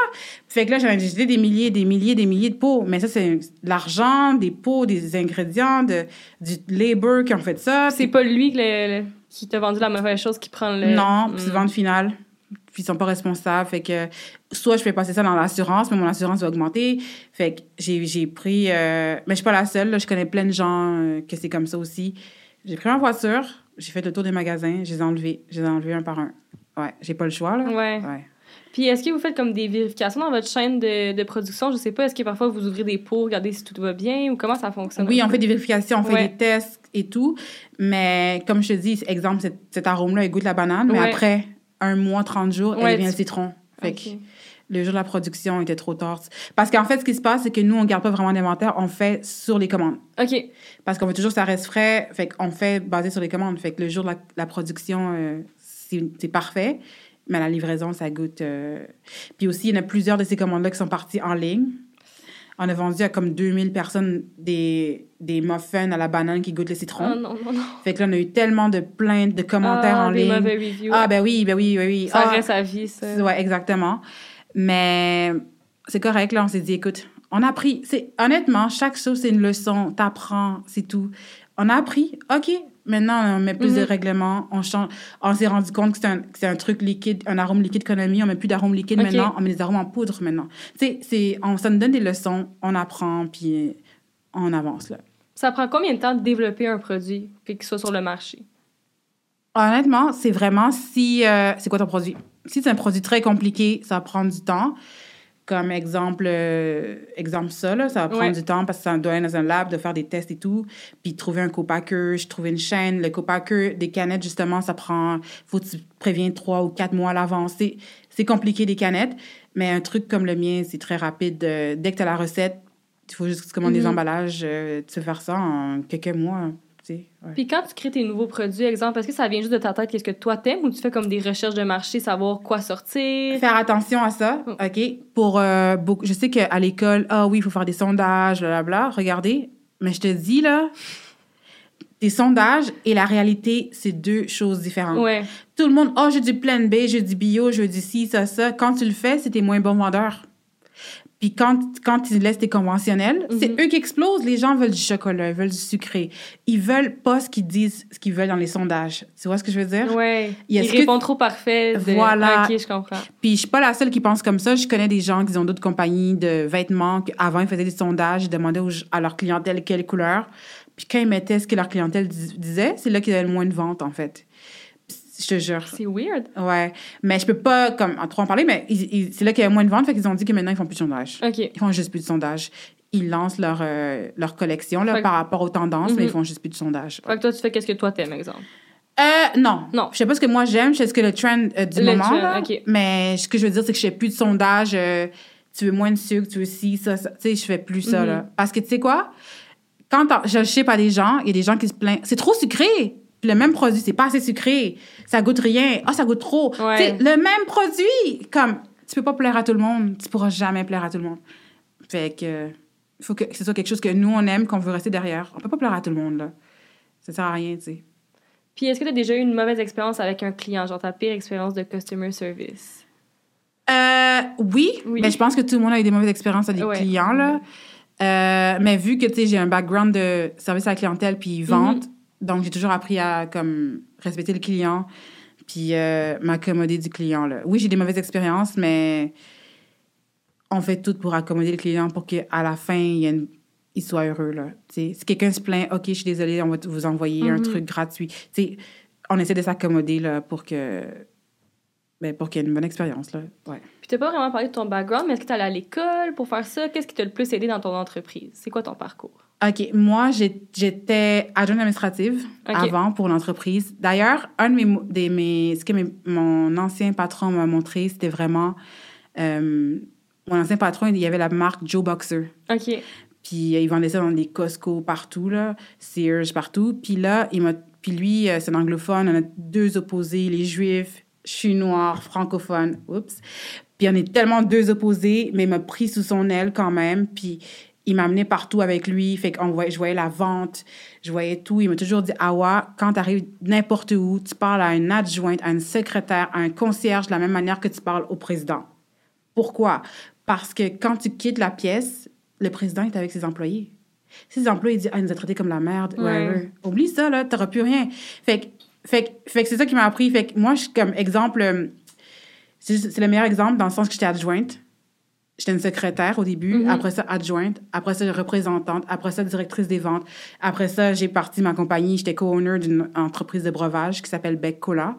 Fait que là, j'avais jeté des milliers, des milliers, des milliers de pots. Mais ça, c'est de l'argent, des pots, des ingrédients, de, du labor qui ont fait ça. C'est puis... pas lui le, le, qui t'a vendu la mauvaise chose qui prend le... Non, mm. puis c'est vente finale. Puis ils sont pas responsables, fait que soit je fais passer ça dans l'assurance, mais mon assurance va augmenter, fait que j'ai, j'ai pris... Euh, mais je suis pas la seule, là, je connais plein de gens euh, que c'est comme ça aussi. J'ai pris ma voiture, j'ai fait le tour des magasins, je les ai enlevés, je les ai enlevés un par un. Ouais, j'ai pas le choix, là. Ouais. ouais. Puis est-ce que vous faites comme des vérifications dans votre chaîne de, de production? Je sais pas, est-ce que parfois vous ouvrez des pots, regardez si tout va bien ou comment ça fonctionne? Oui, on fait des vérifications, on fait ouais. des tests et tout, mais comme je te dis, exemple, cet, cet arôme-là, il goûte la banane, mais ouais. après... un mois, trente jours, ouais, elle devient tu... citron. Fait okay. que le jour de la production était trop tard. Parce qu'en fait, ce qui se passe, c'est que nous, on ne garde pas vraiment d'inventaire, on fait sur les commandes. OK. Parce qu'on veut toujours que ça reste frais, fait qu'on fait basé sur les commandes. Fait que le jour de la, la production, euh, c'est, c'est parfait, mais à la livraison, ça goûte... Euh... Puis aussi, il y en a plusieurs de ces commandes-là qui sont parties en ligne. On a vendu à comme deux mille personnes des, des muffins à la banane qui goûtent le citron. Ah oh, non, non, non. Fait que là, on a eu tellement de plaintes, de commentaires ah, en ligne. Ah, des mauvais reviews. Ah, ben oui, ben oui, ben oui. Ça ah, reste à vie, ça. Ouais, exactement. Mais c'est correct, là, on s'est dit, écoute, on a appris. C'est, honnêtement, chaque chose, c'est une leçon. T'apprends, c'est tout. On a appris, OK, Maintenant, on met plus mm-hmm. de règlements. On, change, on s'est rendu compte que c'est un, que c'est un truc liquide, un arôme liquide qu'on a mis. On met plus d'arômes liquides okay. maintenant. On met des arômes en poudre maintenant. Tu sais, c'est, on, ça nous donne des leçons. On apprend, puis on avance, là. Ça prend combien de temps de développer un produit puis qu'il soit sur le marché? Honnêtement, c'est vraiment si... Euh, c'est quoi ton produit? Si c'est un produit très compliqué, ça va prendre du temps. Comme exemple, euh, exemple ça, là, ça va prendre ouais. du temps parce que ça doit aller dans un lab, de faire des tests et tout. Puis trouver un copacker, je trouvais une chaîne. Le copacker, des canettes, justement, ça prend... Faut que tu préviens trois ou quatre mois à l'avance. C'est, c'est compliqué, des canettes. Mais un truc comme le mien, c'est très rapide. Euh, dès que tu as la recette, il faut juste commander mm-hmm. des emballages. Euh, tu peux faire ça en quelques mois. Ouais. Puis quand tu crées tes nouveaux produits, exemple, est-ce que ça vient juste de ta tête, qu'est-ce que toi t'aimes, ou tu fais comme des recherches de marché, savoir quoi sortir? Faire attention à ça, OK? Pour, euh, beaucoup, je sais qu'à l'école, ah oui, il faut faire des sondages, blablabla, regardez, mais je te dis, là, des sondages et la réalité, c'est deux choses différentes. Ouais. Tout le monde, « Ah, oh, j'ai du plan B, j'ai du bio, j'ai du ci, ça, ça. » Quand tu le fais, c'est tes moins bons vendeurs. Puis quand, quand ils laissent des conventionnels, mm-hmm. c'est eux qui explosent. Les gens veulent du chocolat, ils veulent du sucré. Ils veulent pas ce qu'ils disent, ce qu'ils veulent dans les sondages. Tu vois ce que je veux dire? Oui. Ils répondent que... trop parfait. De... Voilà. OK, je comprends. Puis je suis pas la seule qui pense comme ça. Je connais des gens qui ont d'autres compagnies de vêtements qu'avant, ils faisaient des sondages, ils demandaient aux... à leur clientèle quelle couleur. Puis quand ils mettaient ce que leur clientèle dis- disait, c'est là qu'ils avaient le moins de ventes, en fait. Je te jure. C'est weird. Ouais. Mais je peux pas, comme, en trop en parler, mais ils, ils, c'est là qu'il y a moins de ventes, fait qu'ils ont dit que maintenant, ils font plus de sondage. OK. Ils font juste plus de sondage. Ils lancent leur, euh, leur collection, là, que... par rapport aux tendances, mm-hmm. mais ils font juste plus de sondage. Fait que toi, tu fais qu'est-ce que toi t'aimes, exemple? Euh, non. Non. Je sais pas ce que moi j'aime, je sais ce que le trend euh, du le moment, trend, là. OK. Mais ce que je veux dire, c'est que je fais plus de sondage. Euh, tu veux moins de sucre, tu veux ci, ça, ça. Tu sais, je fais plus ça, mm-hmm. là. Parce que, tu sais quoi? Quand je sais pas des gens, il y a des gens qui se plaignent. C'est trop sucré! Le même produit, c'est pas assez sucré, ça goûte rien, ah, oh, ça goûte trop. Ouais. Le même produit, comme, tu peux pas plaire à tout le monde, tu pourras jamais plaire à tout le monde. Fait que, il faut que ce soit quelque chose que nous, on aime, qu'on veut rester derrière. On peut pas plaire à tout le monde, là. Ça sert à rien, tu sais. Puis, est-ce que t'as déjà eu une mauvaise expérience avec un client, genre ta pire expérience de customer service? Euh, oui, oui. Mais je pense que tout le monde a eu des mauvaises expériences avec des ouais. clients, là. Ouais. Euh, mais vu que, tu sais, j'ai un background de service à la clientèle puis vente, mm-hmm. donc, j'ai toujours appris à comme, respecter le client puis euh, m'accommoder du client. Là. Oui, j'ai des mauvaises expériences, mais on fait tout pour accommoder le client pour qu'à la fin, il, y a une... il soit heureux. Là. Si quelqu'un se plaint, OK, je suis désolée, on va t- vous envoyer mm-hmm. un truc gratuit. T'sais, on essaie de s'accommoder là, pour, que... ben, pour qu'il y ait une bonne expérience. Là. Ouais. Puis, tu n'as pas vraiment parlé de ton background, mais est-ce que tu es allée à l'école pour faire ça? Qu'est-ce qui t'a le plus aidé dans ton entreprise? C'est quoi ton parcours? OK. Moi, j'ai, j'étais adjointe administrative okay. avant pour l'entreprise. D'ailleurs, un de mes, des, mes, ce que mes, mon ancien patron m'a montré, c'était vraiment... Euh, mon ancien patron, il y avait la marque Joe Boxer. OK. Puis, il vendait ça dans des Costco partout, là, Sears partout. Puis là, il m'a, puis lui, c'est un anglophone. On a deux opposés, les Juifs, je suis noire, francophone. Oups. Puis, on est tellement deux opposés, mais il m'a pris sous son aile quand même. Puis... il m'a amené partout avec lui. Fait qu'on voyait, je voyais la vente, je voyais tout. Il m'a toujours dit, Awa, quand tu arrives n'importe où, tu parles à une adjointe, à une secrétaire, à un concierge de la même manière que tu parles au président. Pourquoi? Parce que quand tu quittes la pièce, le président est avec ses employés. Ses employés disent, ah, il nous a traités comme la merde. Ouais. Ouais, ouais. Oublie ça, là, t'auras plus rien. Fait que, fait que, fait que c'est ça qui m'a appris. Fait que moi, je, comme exemple, c'est, c'est le meilleur exemple dans le sens que j'étais adjointe. J'étais une secrétaire au début, mm-hmm. après ça adjointe, après ça représentante, après ça directrice des ventes. Après ça, j'ai parti ma compagnie, j'étais co-owner d'une entreprise de breuvage qui s'appelle Bec Cola.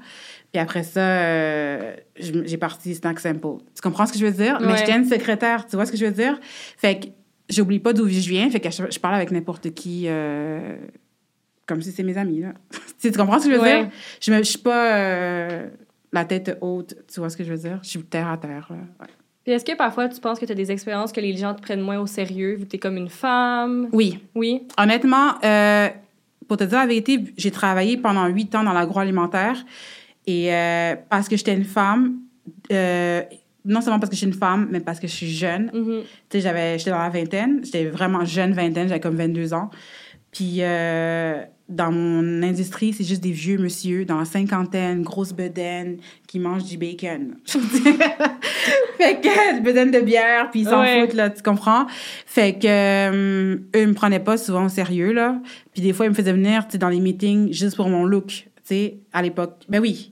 Puis après ça, euh, j'ai parti Snak Simple. Tu comprends ce que je veux dire? Ouais. Mais j'étais une secrétaire, tu vois ce que je veux dire? Fait que j'oublie pas d'où je viens, fait que je parle avec n'importe qui euh, comme si c'est mes amis, là. Tu comprends ce que je veux ouais. dire? Je me, je suis pas euh, la tête haute, tu vois ce que je veux dire? Je suis terre à terre, là. Ouais. Puis est-ce que parfois, tu penses que tu as des expériences que les gens te prennent moins au sérieux, vu que tu es comme une femme? Oui. Oui? Honnêtement, euh, pour te dire la vérité, j'ai travaillé pendant huit ans dans l'agroalimentaire. Et euh, parce que j'étais une femme, euh, non seulement parce que je suis une femme, mais parce que je suis jeune. Mm-hmm. Tu sais, j'avais, j'étais dans la vingtaine. J'étais vraiment jeune vingtaine, j'avais comme vingt-deux ans. Puis euh, dans mon industrie, c'est juste des vieux monsieur dans la cinquantaine, grosse bedaine, qui mangent du bacon. Fait que, bedaine de bière, puis ils s'en ouais. foutent, là, tu comprends? Fait que, euh, eux, ils me prenaient pas souvent au sérieux, là. Puis des fois, ils me faisaient venir, tu sais, dans les meetings, juste pour mon look, tu sais, à l'époque. Ben oui.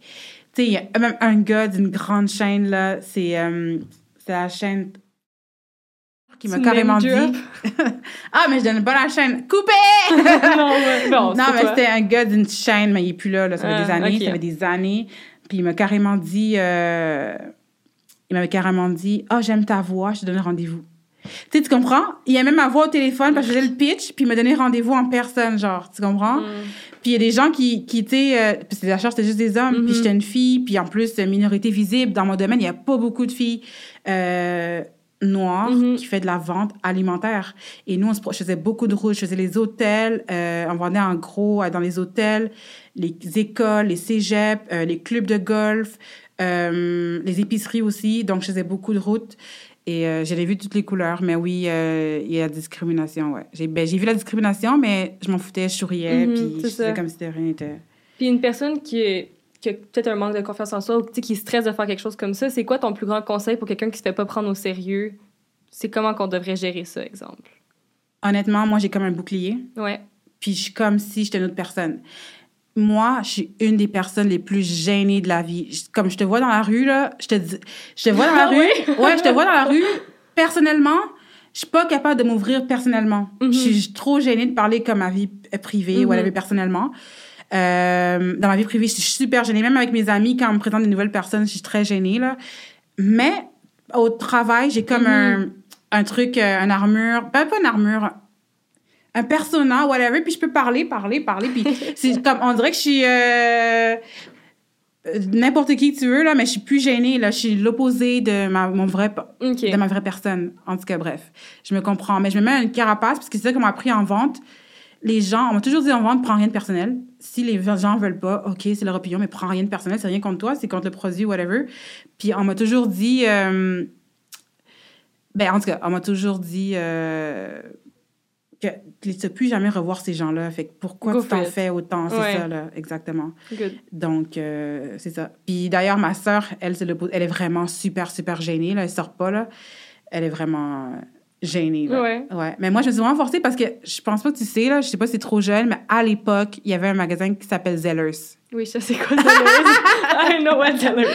Tu sais, il y a même un gars d'une grande chaîne, là, c'est, euh, c'est la chaîne... qui m'a carrément dit... Ah, mais je donne pas la chaîne. Coupez! Non, mais, non, non, mais c'était un gars d'une chaîne, mais il est plus là, là. Ça fait ah, des années, okay. ça fait des années. Puis il m'a carrément dit... Euh... Il m'avait carrément dit, « Ah, oh, j'aime ta voix, je te donne rendez-vous. » Tu sais, tu comprends? Il y a même ma voix au téléphone parce que je faisais le pitch, puis il m'a donné rendez-vous en personne, genre, tu comprends? Mm. Puis il y a des gens qui, qui étaient... Euh, puis la charge, c'était juste des hommes, mm-hmm. puis j'étais une fille, puis en plus, minorité visible. Dans mon domaine, il n'y a pas beaucoup de filles... Euh, noir mm-hmm. qui fait de la vente alimentaire. Et nous, on se pro- je faisais beaucoup de routes. Je faisais les hôtels. Euh, on vendait en gros euh, dans les hôtels, les écoles, les cégeps, euh, les clubs de golf, euh, les épiceries aussi. Donc, je faisais beaucoup de routes. Et euh, j'avais vu toutes les couleurs. Mais oui, euh, il y a discrimination, ouais. J'ai, ben, j'ai vu la discrimination, mais je m'en foutais. Je souriais, mm-hmm, puis je faisais comme si de rien n'était. Puis une personne qui est... qui a peut-être un manque de confiance en soi ou qui stresse de faire quelque chose comme ça, c'est quoi ton plus grand conseil pour quelqu'un qui se fait pas prendre au sérieux? C'est comment qu'on devrait gérer ça, exemple? Honnêtement, moi, j'ai comme un bouclier. Ouais. Puis je suis comme si j'étais une autre personne. Moi, je suis une des personnes les plus gênées de la vie. Je, comme je te vois dans la rue, là, je te dis... Je te vois dans la rue. Ouais, je te vois dans la rue. Personnellement, je suis pas capable de m'ouvrir personnellement. Mm-hmm. Je suis trop gênée de parler comme ma vie privée mm-hmm. ou à la vie personnellement. Euh, dans ma vie privée, je suis super gênée. Même avec mes amis, quand on me présente des nouvelles personnes, je suis très gênée, là. Mais au travail, j'ai comme mm-hmm. un, un truc, une armure... Ben, pas une armure, un persona, whatever. Puis je peux parler, parler, parler. Puis c'est comme... On dirait que je suis... Euh, n'importe qui que tu veux, là, mais je suis plus gênée, là. Je suis l'opposé de ma, mon vrai, okay. de ma vraie personne. En tout cas, bref. Je me comprends. Mais je me mets une carapace, parce que c'est ça qu'on m'a appris en vente. Les gens... On m'a toujours dit en vente, prends rien de personnel. Si les gens veulent pas, OK, c'est leur opinion, mais prends rien de personnel, c'est rien contre toi, c'est contre le produit, whatever. Puis on m'a toujours dit... Euh, ben, en tout cas, on m'a toujours dit euh, que tu ne peux plus jamais revoir ces gens-là. Fait que pourquoi Go tu t'en it. Fais autant? C'est ouais. ça, là, exactement. Good. Donc, euh, c'est ça. Puis d'ailleurs, ma sœur, elle, c'est le, elle est vraiment super, super gênée, là. Elle sort pas, là. Elle est vraiment... gênée. Là. Ouais. Ouais. Mais moi, je me suis vraiment forcée parce que je pense pas que tu sais, là, je sais pas si c'est trop jeune, mais à l'époque, il y avait un magasin qui s'appelle Zellers. Oui, je sais quoi, Zellers. I know what Zellers.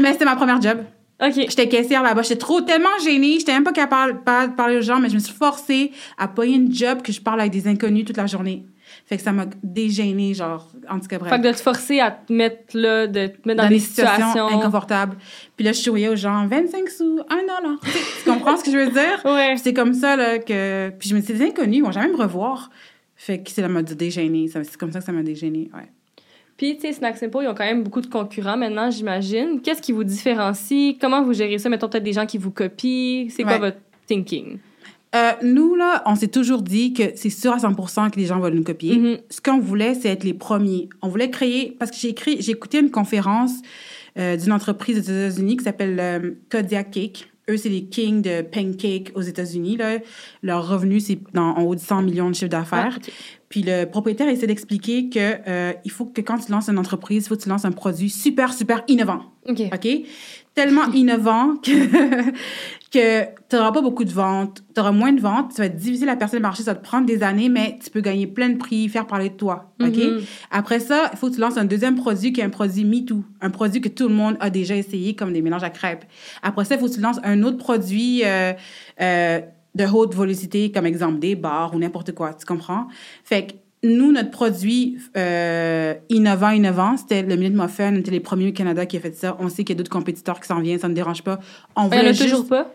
Mais c'était ma première job. OK. J'étais caissière là-bas. J'étais trop tellement gênée. J'étais même pas capable de parler aux gens, mais je me suis forcée à payer une job que je parle avec des inconnus toute la journée. Fait que ça m'a dégênée, genre, en tout cas, bref. Fait que de te forcer à te mettre là, de te mettre dans, dans des, des situations... situations inconfortables. Puis là, je souriais aux gens, vingt-cinq sous, un dollar. Tu, sais, tu comprends ce que je veux dire? Ouais. Puis c'est comme ça, là, que... Puis je me disais, les inconnus, ils vont jamais me revoir. Fait que ça m'a dégênée. C'est comme ça que ça m'a dégênée, ouais. Puis, tu sais, Snak Simple, ils ont quand même beaucoup de concurrents maintenant, j'imagine. Qu'est-ce qui vous différencie? Comment vous gérez ça? Mettons peut-être des gens qui vous copient. C'est quoi ouais. votre thinking? Euh, nous, là, on s'est toujours dit que c'est sûr à cent pour cent que les gens veulent nous copier. Mm-hmm. Ce qu'on voulait, c'est être les premiers. On voulait créer... Parce que j'ai, écrit, j'ai écouté une conférence euh, d'une entreprise aux États-Unis qui s'appelle euh, Kodiak Cake. Eux, c'est les kings de pancakes aux États-Unis, là. Leur revenu, c'est dans, en haut de cent millions de chiffre d'affaires. Ah, okay. Puis le propriétaire essaie d'expliquer que euh, il faut que quand tu lances une entreprise, il faut que tu lances un produit super, super innovant. OK. OK? Tellement innovant que, que tu n'auras pas beaucoup de ventes, tu auras moins de ventes, ça va être difficile à percer le marché, ça va te prendre des années, mais tu peux gagner plein de prix, faire parler de toi, OK? Mm-hmm. Après ça, il faut que tu lances un deuxième produit qui est un produit Me Too, un produit que tout le monde a déjà essayé, comme des mélanges à crêpes. Après ça, il faut que tu lances un autre produit... Euh, euh, de haute volatilité, comme exemple des bars ou n'importe quoi, tu comprends? Fait que nous, notre produit euh, innovant, innovant, c'était le Minute Muffin, on était les premiers au Canada qui a fait ça. On sait qu'il y a d'autres compétiteurs qui s'en viennent, ça ne dérange pas. On voulait il y en a juste... toujours pas?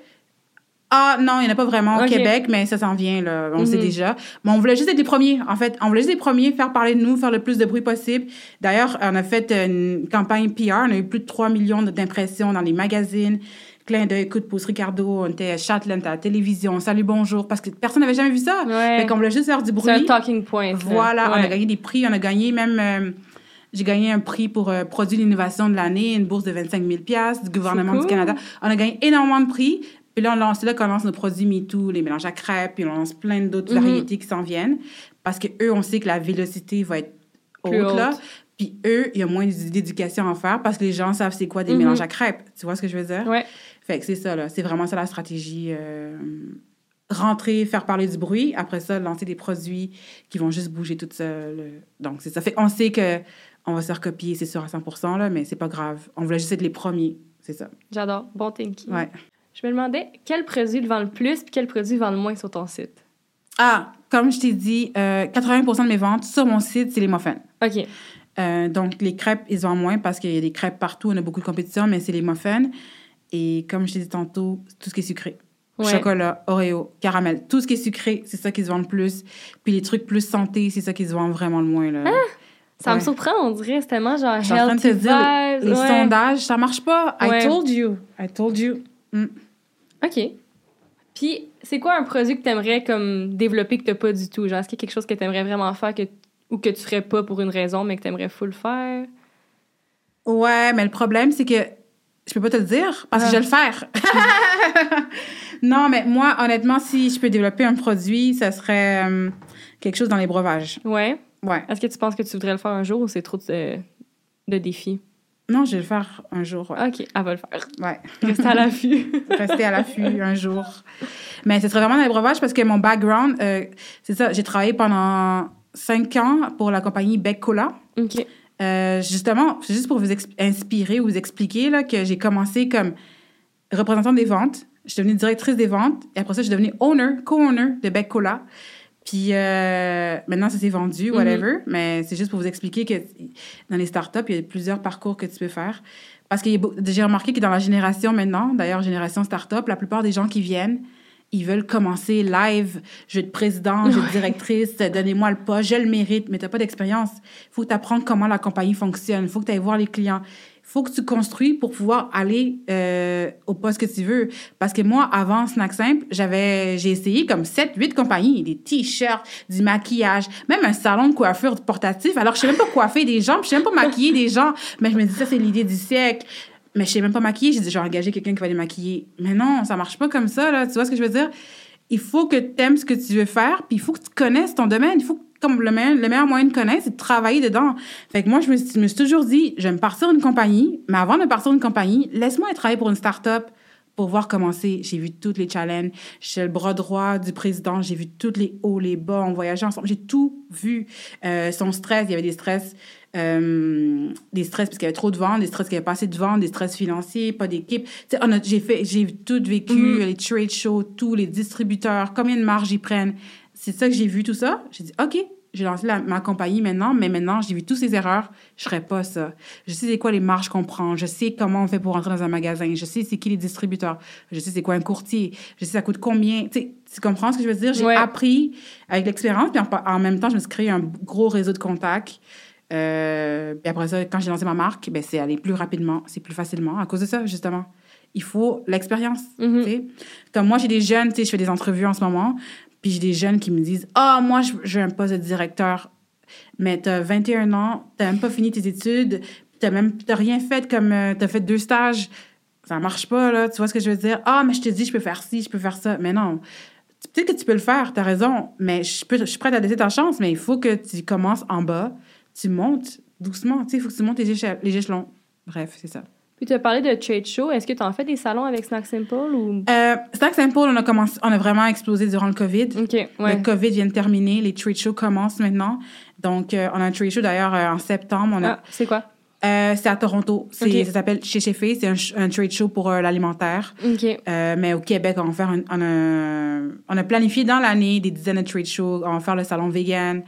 Ah non, il n'y en a pas vraiment au okay. Québec, mais ça s'en vient, là, on mm-hmm. sait déjà. Mais on voulait juste être les premiers, en fait. On voulait juste être les premiers, faire parler de nous, faire le plus de bruit possible. D'ailleurs, on a fait une campagne P R, on a eu plus de trois millions d'impressions dans les magazines. Clin d'œil, coup de pouce, Ricardo, on était à Châtelaine, à la télévision, salut, bonjour, parce que personne n'avait jamais vu ça. Ouais. Fait qu'on voulait juste faire du bruit. C'est un talking point. Voilà, ouais. On a gagné des prix, on a gagné même... Euh, j'ai gagné un prix pour euh, produit d'innovation de l'année, une bourse de vingt-cinq mille dollars du gouvernement cool. du Canada. On a gagné énormément de prix. Puis là, on lance, c'est là qu'on lance nos produits MeToo, les mélanges à crêpes, puis on lance plein d'autres mm-hmm. variétés qui s'en viennent. Parce qu'eux, on sait que la vélocité va être haute, haute. Là. Puis eux, il y a moins d'éducation à faire parce que les gens savent c'est quoi des mm-hmm. mélanges à crêpes. Tu vois ce que je veux dire? Ouais. Fait que c'est ça, là. C'est vraiment ça, la stratégie. Euh, rentrer, faire parler du bruit. Après ça, lancer des produits qui vont juste bouger toutes seules. Donc, c'est ça. Fait qu'on sait qu'on va se recopier, c'est sûr, à cent pour cent, là, mais c'est pas grave. On voulait juste être les premiers. C'est ça. J'adore. Bon thinking. Ouais. Je me demandais quel produit vend le plus puis quel produit vend le moins sur ton site? Ah, comme je t'ai dit, euh, quatre-vingts pour cent de mes ventes sur mon site, c'est les muffins. OK. Euh, donc, les crêpes, ils vendent moins parce qu'il y a des crêpes partout, on a beaucoup de compétition, mais c'est les muffins. Et comme je t'ai dit tantôt, tout ce qui est sucré. Ouais. Chocolat, Oreo, caramel, tout ce qui est sucré, c'est ça qui se vend le plus. Puis les trucs plus santé, c'est ça qui se vend vraiment le moins, là. Ah! Ça ouais. me surprend, on dirait, c'est tellement genre healthy. Je suis en train de te dire, vibes, les, les ouais. sondages, ça marche pas. Ouais. I told you. I told you. Mm. OK. Puis, c'est quoi un produit que t'aimerais comme développer que t'as pas du tout? Genre, est-ce qu'il y a quelque chose que t'aimerais vraiment faire que, ou que tu ferais pas pour une raison, mais que t'aimerais full faire? Ouais, mais le problème, c'est que je peux pas te le dire parce ah. que je vais le faire. Non, mais moi, honnêtement, si je peux développer un produit, ça serait euh, quelque chose dans les breuvages. Ouais? Ouais. Est-ce que tu penses que tu voudrais le faire un jour ou c'est trop de, de défis? Non, je vais le faire un jour. Ouais. OK, elle va le faire. Ouais. Rester à l'affût. Rester à l'affût un jour. Mais ce serait vraiment dans les breuvages parce que mon background, euh, c'est ça, j'ai travaillé pendant cinq ans pour la compagnie Bec Cola. OK. Euh, justement, c'est juste pour vous exp- inspirer ou vous expliquer là, que j'ai commencé comme représentante des ventes. Je suis devenue directrice des ventes. Et après ça, je suis devenue owner, co-owner de Bec Cola. Puis euh, maintenant, ça s'est vendu, whatever. Mm-hmm. Mais c'est juste pour vous expliquer que dans les startups, il y a plusieurs parcours que tu peux faire. Parce que j'ai remarqué que dans la génération maintenant, d'ailleurs, génération startup, la plupart des gens qui viennent, ils veulent commencer live. Je vais être président, je vais être directrice, donnez-moi le pas, je le mérite, mais tu n'as pas d'expérience. Il faut que tu apprennes comment la compagnie fonctionne. Il faut que tu ailles voir les clients. Il faut que tu construis pour pouvoir aller euh, au poste que tu veux. Parce que moi, avant Snak Simple, j'avais, j'ai essayé comme sept, huit compagnies. Des t-shirts, du maquillage, même un salon de coiffure portatif. Alors, je sais même pas coiffer des gens, puis je sais même pas maquiller des gens. Mais je me dis, ça, c'est l'idée du siècle. Mais je sais même pas maquiller. J'ai dit, je vais engager quelqu'un qui va les maquiller. Mais non, ça marche pas comme ça, là. Tu vois ce que je veux dire? Il faut que tu aimes ce que tu veux faire, puis il faut que tu connaisses ton domaine. Il faut que comme le meilleur, le meilleur moyen de connaître, c'est de travailler dedans. Fait que moi, je me, je me suis toujours dit, je vais me partir d'une compagnie, mais avant de partir d'une compagnie, laisse-moi travailler pour une start-up pour voir comment c'est. J'ai vu toutes les challenges. J'ai le bras droit du président. J'ai vu tous les hauts, les bas. On voyageait ensemble. J'ai tout vu. Euh, son stress, il y avait des stress, euh, des stress parce qu'il y avait trop de ventes, des stress qu'il n'y avait pas assez de ventes, des stress financiers, pas d'équipe. Tu sais, on a, j'ai fait, j'ai tout vécu, mm-hmm. les trade shows, tous les distributeurs, combien de marges ils prennent. C'est ça que j'ai vu, tout ça. J'ai dit, OK, j'ai lancé la, ma compagnie maintenant, mais maintenant, j'ai vu toutes ces erreurs. Je ne ferai pas ça. Je sais c'est quoi les marges qu'on prend. Je sais comment on fait pour rentrer dans un magasin. Je sais c'est qui les distributeurs. Je sais c'est quoi un courtier. Je sais ça coûte combien. Tu sais, tu comprends ce que je veux dire? J'ai ouais. appris avec l'expérience. Puis en, en même temps, je me suis créé un gros réseau de contacts. Euh, puis après ça, quand j'ai lancé ma marque, ben, c'est aller plus rapidement, c'est plus facilement à cause de ça, justement. Il faut l'expérience. Mm-hmm. Tu sais. Comme moi, j'ai des jeunes, tu sais, je fais des entrevues en ce moment. Puis j'ai des jeunes qui me disent « Ah, oh, moi, j'ai un poste de directeur. » Mais t'as vingt et un ans, t'as même pas fini tes études, t'as même t'as rien fait comme... T'as fait deux stages. Ça marche pas, là. Tu vois ce que je veux dire? « Ah, oh, mais je te dis, je peux faire ci, je peux faire ça. » Mais non. Peut-être que tu peux le faire, t'as raison. Mais je, peux, je suis prête à laisser ta chance, mais il faut que tu commences en bas. Tu montes doucement. Tu sais, il faut que tu montes les, éche- les échelons. Bref, c'est ça. Puis tu as parlé de trade show. Est-ce que tu en fais des salons avec Snak Simple ou... Euh, Snak Simple, on a, commencé, on a vraiment explosé durant le COVID. Okay, ouais. Le COVID vient de terminer. Les trade shows commencent maintenant. Donc, euh, on a un trade show d'ailleurs euh, en septembre. On a... ah, c'est quoi? Euh, c'est à Toronto. C'est, okay. Ça s'appelle Chez Chez Fé. C'est un, un trade show pour euh, l'alimentaire. Okay. Euh, mais au Québec, on va faire un, on a, on a planifié dans l'année des dizaines de trade shows. On va faire le salon vegan.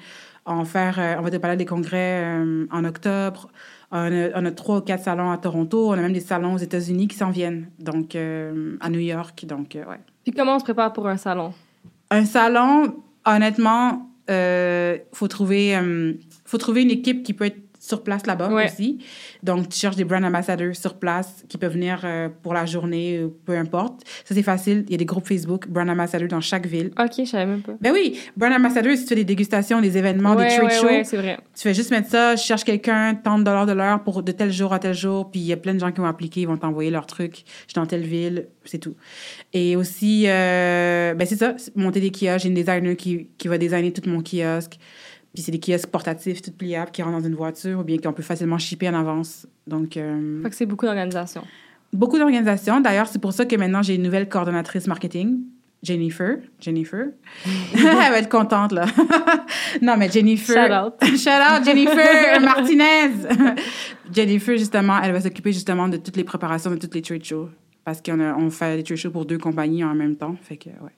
On va, faire, euh, on va te parler des congrès euh, en octobre. On a trois ou quatre salons à Toronto. On a même des salons aux États-Unis qui s'en viennent, donc euh, à New York. Donc, euh, ouais. Puis comment on se prépare pour un salon? Un salon, honnêtement, euh, faut trouver, euh, faut trouver une équipe qui peut être sur place là-bas ouais. aussi. Donc, tu cherches des brand ambassadors sur place qui peuvent venir euh, pour la journée, peu importe. Ça, c'est facile. Il y a des groupes Facebook, brand ambassadors dans chaque ville. OK, je savais même pas. Ben oui, brand ambassadors, si tu fais des dégustations, des événements, ouais, des trade ouais, shows, ouais, c'est vrai. Tu fais juste mettre ça, je cherche quelqu'un, tant de dollars de l'heure pour de tel jour à tel jour, puis il y a plein de gens qui vont appliquer, ils vont t'envoyer leur truc. Je suis dans telle ville, c'est tout. Et aussi, euh, ben c'est ça, monter des kiosques. J'ai une designer qui, qui va designer tout mon kiosque. Puis c'est des kiosques portatifs, tout pliables, qui rentrent dans une voiture ou bien qu'on peut facilement shipper en avance. Donc, euh... fait que c'est beaucoup d'organisations. Beaucoup d'organisations. D'ailleurs, c'est pour ça que maintenant, j'ai une nouvelle coordonnatrice marketing, Jennifer. Jennifer. Elle va être contente, là. Non, mais Jennifer... Shout out. Shout out, Jennifer Martinez. Jennifer, justement, elle va s'occuper justement de toutes les préparations, de toutes les trade shows. Parce qu'on a, on fait des trade shows pour deux compagnies en même temps. Fait que, ouais.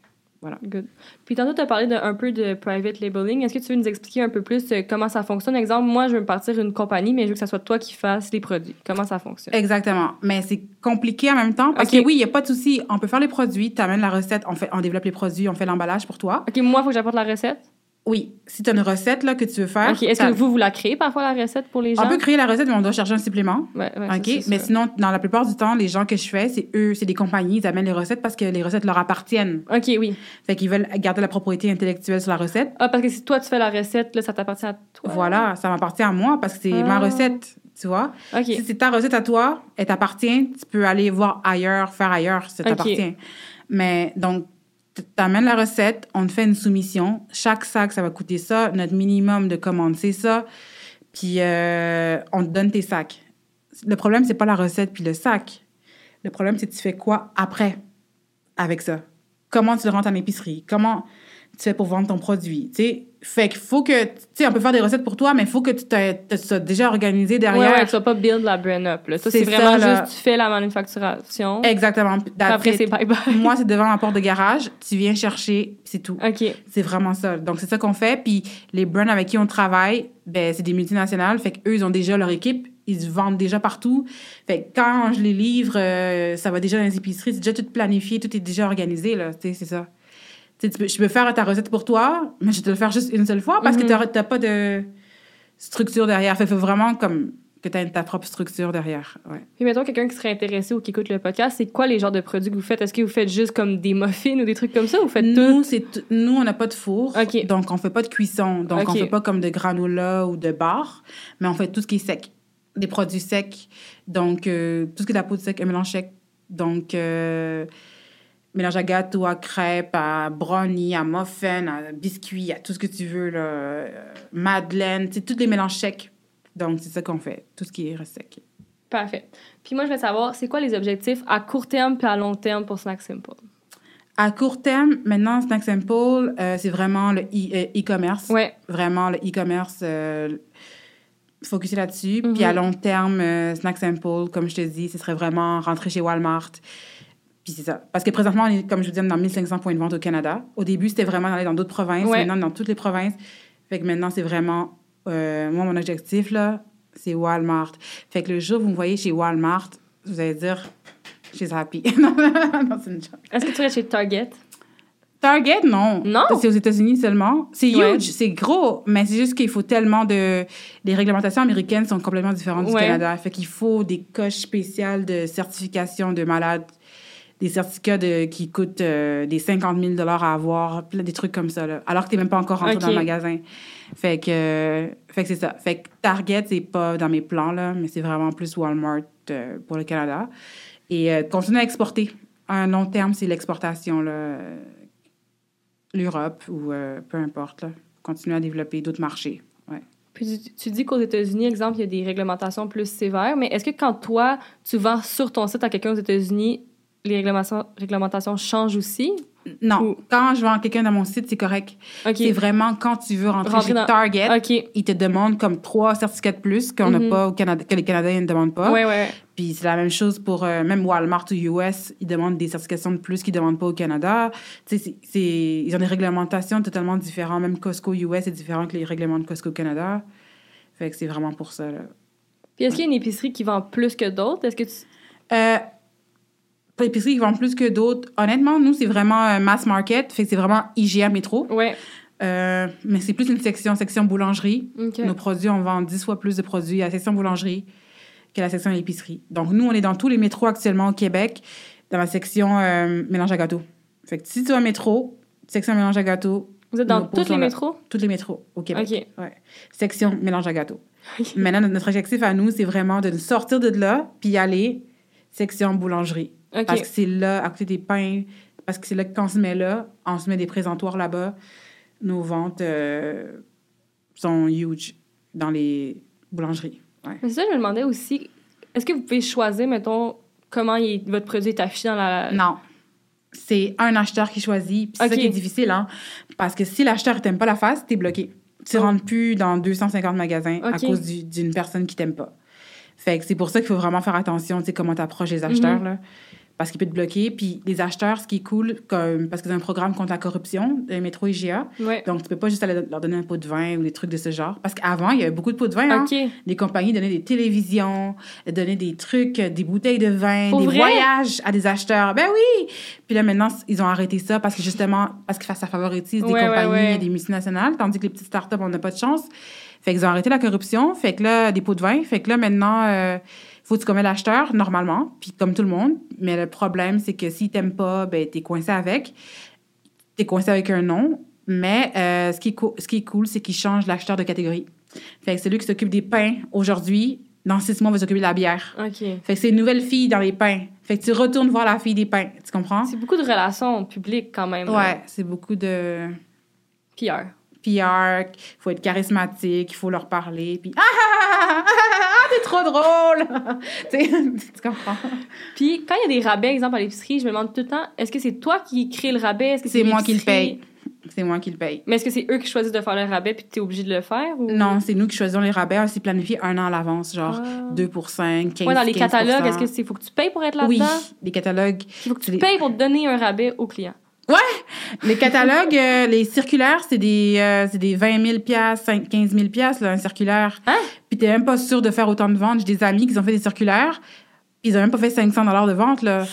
Voilà. Good. Puis tantôt, tu as parlé d'un peu de private labeling. Est-ce que tu veux nous expliquer un peu plus comment ça fonctionne? Exemple, moi, je veux me partir une compagnie, mais je veux que ça soit toi qui fasses les produits. Comment ça fonctionne? Exactement. Mais c'est compliqué en même temps parce okay. que oui, il n'y a pas de souci. On peut faire les produits, tu amènes la recette, on, fait, on développe les produits, on fait l'emballage pour toi. OK, moi, il faut que j'apporte la recette? Oui. Si tu as une recette là, que tu veux faire... OK. Est-ce t'as... que vous, vous la créez parfois, la recette, pour les gens? On peut créer la recette, mais on doit chercher un supplément. Ouais, ouais, OK. Ça, mais ça. Sinon, dans la plupart du temps, les gens que je fais, c'est eux, c'est des compagnies, ils amènent les recettes parce que les recettes leur appartiennent. OK, oui. Fait qu'ils veulent garder la propriété intellectuelle sur la recette. Ah, parce que si toi, tu fais la recette, là, ça t'appartient à toi. Voilà. Ça m'appartient à moi parce que c'est ah. ma recette, tu vois. OK. Si c'est ta recette à toi, elle t'appartient, tu peux aller voir ailleurs, faire ailleurs, ça t'appartient. Okay. Mais donc... T'amènes la recette, on te fait une soumission. Chaque sac, ça va coûter ça. Notre minimum de commande, c'est ça. Puis, euh, on te donne tes sacs. Le problème, c'est pas la recette puis le sac. Le problème, c'est tu fais quoi après avec ça? Comment tu le rends en épicerie? Comment tu fais pour vendre ton produit? Tu sais, fait qu'il faut que... Tu sais, on peut faire des recettes pour toi, mais il faut que tu te sois déjà organisé derrière. Ouais, ouais, tu vas pas build la brand up, là. Ça, c'est, c'est vraiment ça, juste, tu fais la manufacturation. Exactement. Après, c'est bye-bye. Moi, c'est devant ma porte de garage. Tu viens chercher, c'est tout. OK. C'est vraiment ça. Donc, c'est ça qu'on fait. Puis, les brands avec qui on travaille, ben c'est des multinationales. Fait qu'eux, ils ont déjà leur équipe. Ils vendent déjà partout. Fait que quand je les livre, euh, ça va déjà dans les épiceries. C'est déjà tout planifié. Tout est déjà organisé, là. Tu sais, c'est ça. Tu peux, je peux faire ta recette pour toi, mais je vais te le faire juste une seule fois parce mm-hmm. que tu n'as pas de structure derrière. Fait faut vraiment comme, que tu aies ta propre structure derrière. Ouais. Puis mettons, quelqu'un qui serait intéressé ou qui écoute le podcast, c'est quoi les genres de produits que vous faites? Est-ce que vous faites juste comme des muffins ou des trucs comme ça? Ou vous faites nous, tout? C'est t- nous, on n'a pas de four, okay. donc on ne fait pas de cuisson. Donc, okay. on ne fait pas comme de granola ou de bar, mais on fait tout ce qui est sec, des produits secs. Donc, euh, tout ce qui est de la peau de sec, un mélange sec. Donc... Euh, mélange à gâteau, à crêpes, à brownie, à muffin, à biscuits, à tout ce que tu veux, là. Madeleine, c'est tous les mélanges secs. Donc, c'est ça qu'on fait, tout ce qui est sec. Parfait. Puis moi, je veux savoir, c'est quoi les objectifs à court terme puis à long terme pour Snak Simple? À court terme, maintenant, Snak Simple, euh, c'est vraiment le e-commerce. Euh, e- ouais. Vraiment, le e-commerce, euh, focusser là-dessus. Mm-hmm. Puis à long terme, euh, Snak Simple, comme je te dis, ce serait vraiment rentrer chez Walmart. Puis c'est ça. Parce que présentement, on est, comme je vous disais, dans mille cinq cents points de vente au Canada. Au début, c'était vraiment d'aller dans d'autres provinces. Ouais. Maintenant, dans toutes les provinces. Fait que maintenant, c'est vraiment... Euh, moi, mon objectif, là, c'est Walmart. Fait que le jour où vous me voyez chez Walmart, vous allez dire, she's happy. Non, c'est une joke. Est-ce que tu vas chez Target? Target, non. Non? C'est aux États-Unis seulement. C'est huge, ouais. C'est gros. Mais c'est juste qu'il faut tellement de... Les réglementations américaines sont complètement différentes ouais. du Canada. Fait qu'il faut des coches spéciales de certification de malades. Des certificats de, qui coûtent euh, des cinquante mille dollars à avoir, des trucs comme ça, là, alors que tu n'es même pas encore rentré okay. dans le magasin. Fait que, euh, fait que c'est ça. Fait que Target, c'est pas dans mes plans, là, mais c'est vraiment plus Walmart euh, pour le Canada. Et euh, continuer à exporter. À un long terme, c'est l'exportation, là, euh, l'Europe ou euh, peu importe. Là. Continuer à développer d'autres marchés. Ouais. Puis tu, tu dis qu'aux États-Unis, exemple, il y a des réglementations plus sévères, mais est-ce que quand toi, tu vends sur ton site à quelqu'un aux États-Unis, les réglementations, réglementations changent aussi? Non. Ou... Quand je vends quelqu'un dans mon site, c'est correct. Okay. C'est vraiment quand tu veux rentrer, rentrer chez dans... Target, okay. ils te demandent comme trois certificats de plus qu'on mm-hmm. n'a pas au Canada, que les Canadiens ne demandent pas. Oui, oui. Puis c'est la même chose pour euh, même Walmart ou U S, ils demandent des certifications de plus qu'ils ne demandent pas au Canada. Tu sais, c'est, c'est, ils ont des réglementations totalement différentes. Même Costco U S est différent que les règlements de Costco Canada. Fait que c'est vraiment pour ça, là. Puis est-ce ouais. qu'il y a une épicerie qui vend plus que d'autres? Est-ce que tu... Euh, épiceries qui vendent plus que d'autres. Honnêtement, nous, c'est vraiment euh, mass market. Fait que c'est vraiment I G A métro. Ouais. Euh, mais c'est plus une section, section boulangerie. Okay. Nos produits, on vend dix fois plus de produits à la section boulangerie que la section épicerie. Donc, nous, on est dans tous les métros actuellement au Québec, dans la section euh, mélange à gâteau. Fait que si tu as un métro, section mélange à gâteau... Vous êtes dans tous les métros? Tous les métros au Québec. Okay. Ouais. Section mélange à gâteau. Okay. Maintenant, notre objectif à nous, c'est vraiment de nous sortir de là puis aller section boulangerie. Okay. Parce que c'est là, à côté des pains, parce que c'est là qu'on se met là, on se met des présentoirs là-bas. Nos ventes euh, sont huge dans les boulangeries. Ouais. Mais ça, je me demandais aussi, est-ce que vous pouvez choisir, mettons, comment il, votre produit est affiché dans la... Non. C'est un acheteur qui choisit. C'est okay. Ça qui est difficile, hein? Parce que si l'acheteur ne t'aime pas la face, t'es bloqué. Tu ne oh. rentres plus dans deux cent cinquante magasins okay. à cause du, d'une personne qui ne t'aime pas. Fait que c'est pour ça qu'il faut vraiment faire attention, tu sais, comment tu approches les acheteurs, mm-hmm. là. Parce qu'ils peuvent te bloquer. Puis les acheteurs, ce qui est cool, comme, parce que c'est un programme contre la corruption, le métro I G A. Ouais. Donc, tu ne peux pas juste aller leur donner un pot de vin ou des trucs de ce genre. Parce qu'avant, il y avait beaucoup de pots de vin. Okay. Hein? Les compagnies donnaient des télévisions, donnaient des trucs, des bouteilles de vin, Pour des vrai? voyages à des acheteurs. Ben oui! Puis là, maintenant, ils ont arrêté ça parce que justement, parce que ça favorise ouais, des compagnies ouais, ouais. et des multinationales, tandis que les petites startups, on n'a pas de chance. Fait qu'ils ont arrêté la corruption. Fait que là, des pots de vin. Fait que là, maintenant... Euh, faut que tu commets l'acheteur, normalement, puis comme tout le monde. Mais le problème, c'est que s'il t'aime pas, ben, t'es coincé avec. T'es coincé avec un nom. Mais euh, ce, qui est co- ce qui est cool, c'est qu'il change l'acheteur de catégorie. Fait que celui qui s'occupe des pains aujourd'hui, dans six mois, on va s'occuper de la bière. OK. Fait que c'est une nouvelle fille dans les pains. Fait que tu retournes voir la fille des pains. Tu comprends? C'est beaucoup de relations publiques, quand même. Ouais, hein? C'est beaucoup de... P R. P R. Il faut être charismatique, il faut leur parler, puis... Ah, ah, ah, ah, ah, t'es trop drôle! Tu comprends? Puis, quand il y a des rabais, exemple, à l'épicerie, je me demande tout le temps, est-ce que c'est toi qui crée le rabais? Est-ce que c'est, c'est moi qui le paye. C'est moi qui le paye. Mais est-ce que c'est eux qui choisissent de faire le rabais puis t'es obligé de le faire? Ou... Non, c'est nous qui choisissons les rabais. C'est planifié un an à l'avance, genre oh. deux pour cinq, quinze pour cent. Ouais, dans les catalogues, est-ce que c'est faut que tu payes pour être là-dedans? Oui, les catalogues... Il faut que tu les... payes pour te donner un rabais au client. Ouais! Les catalogues, euh, les circulaires, c'est des, euh, c'est des vingt mille piastres, quinze mille piastres, là, un circulaire. Hein? Puis t'es même pas sûr de faire autant de ventes. J'ai des amis qui ont fait des circulaires, ils ont même pas fait cinq cents dollars de vente, là.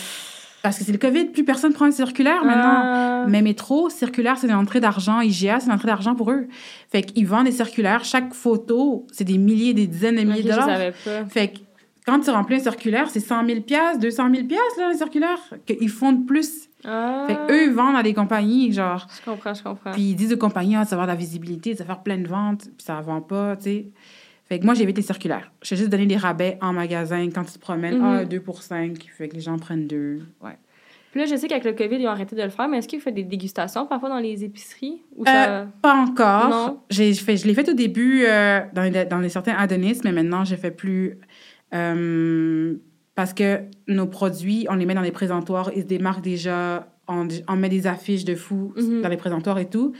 Parce que c'est le COVID, plus personne prend un circulaire, maintenant. Euh... Mais métro, circulaire, c'est une entrée d'argent. I G A, c'est une entrée d'argent pour eux. Fait qu'ils vendent des circulaires. Chaque photo, c'est des milliers, des dizaines de milliers okay, de dollars. Je savais pas. Fait que quand tu remplis un circulaire, c'est cent mille piastres, deux cent mille piastres, là, les circulaires, qu'ils font de plus. Ah. Fait qu'eux, ils vendent à des compagnies, genre... Je comprends, je comprends. Puis ils disent aux compagnies, ah, ça va avoir de la visibilité, ça va faire plein de ventes, puis ça vend pas, tu sais. Fait que moi, j'évite les circulaires. Je fais juste donner des rabais en magasin quand tu te promènes. Mm-hmm. Ah, deux pour cinq, fait que les gens prennent deux, ouais. Puis là, je sais qu'avec le COVID, ils ont arrêté de le faire, mais est-ce qu'ils font des dégustations parfois dans les épiceries? Ou ça... euh, pas encore. Non? J'ai fait, je l'ai fait au début euh, dans, les, dans les certains Adonis, mais maintenant, je fais plus... Euh, Parce que nos produits, on les met dans les présentoirs, ils se démarquent déjà, on, on met des affiches de fou mm-hmm. dans les présentoirs et tout.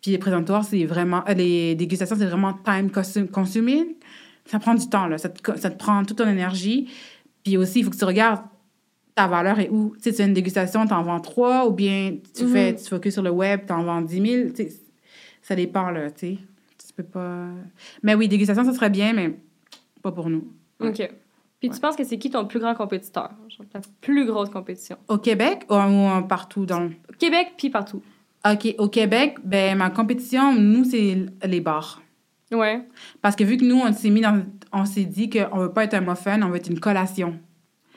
Puis les présentoirs, c'est vraiment... Euh, les dégustations, c'est vraiment time consuming. Ça prend du temps, là. Ça te, ça te prend toute ton énergie. Puis aussi, il faut que tu regardes ta valeur et où. Tu sais, tu fais une dégustation, t'en vends trois, ou bien tu mm-hmm. fais, tu focuses sur le web, t'en vends dix mille. Tu sais, ça dépend, là, tu sais. Tu peux pas... Mais oui, dégustation, ça serait bien, mais pas pour nous. Ouais. OK. Puis ouais. Tu penses que c'est qui ton plus grand compétiteur? Genre ta plus grosse compétition? Au Québec ou, ou partout? Dans Québec puis partout. OK. Au Québec, ben ma compétition, nous, c'est les bars. Ouais. Parce que vu que nous, on s'est mis dans... On s'est dit qu'on veut pas être un muffin, on veut être une collation.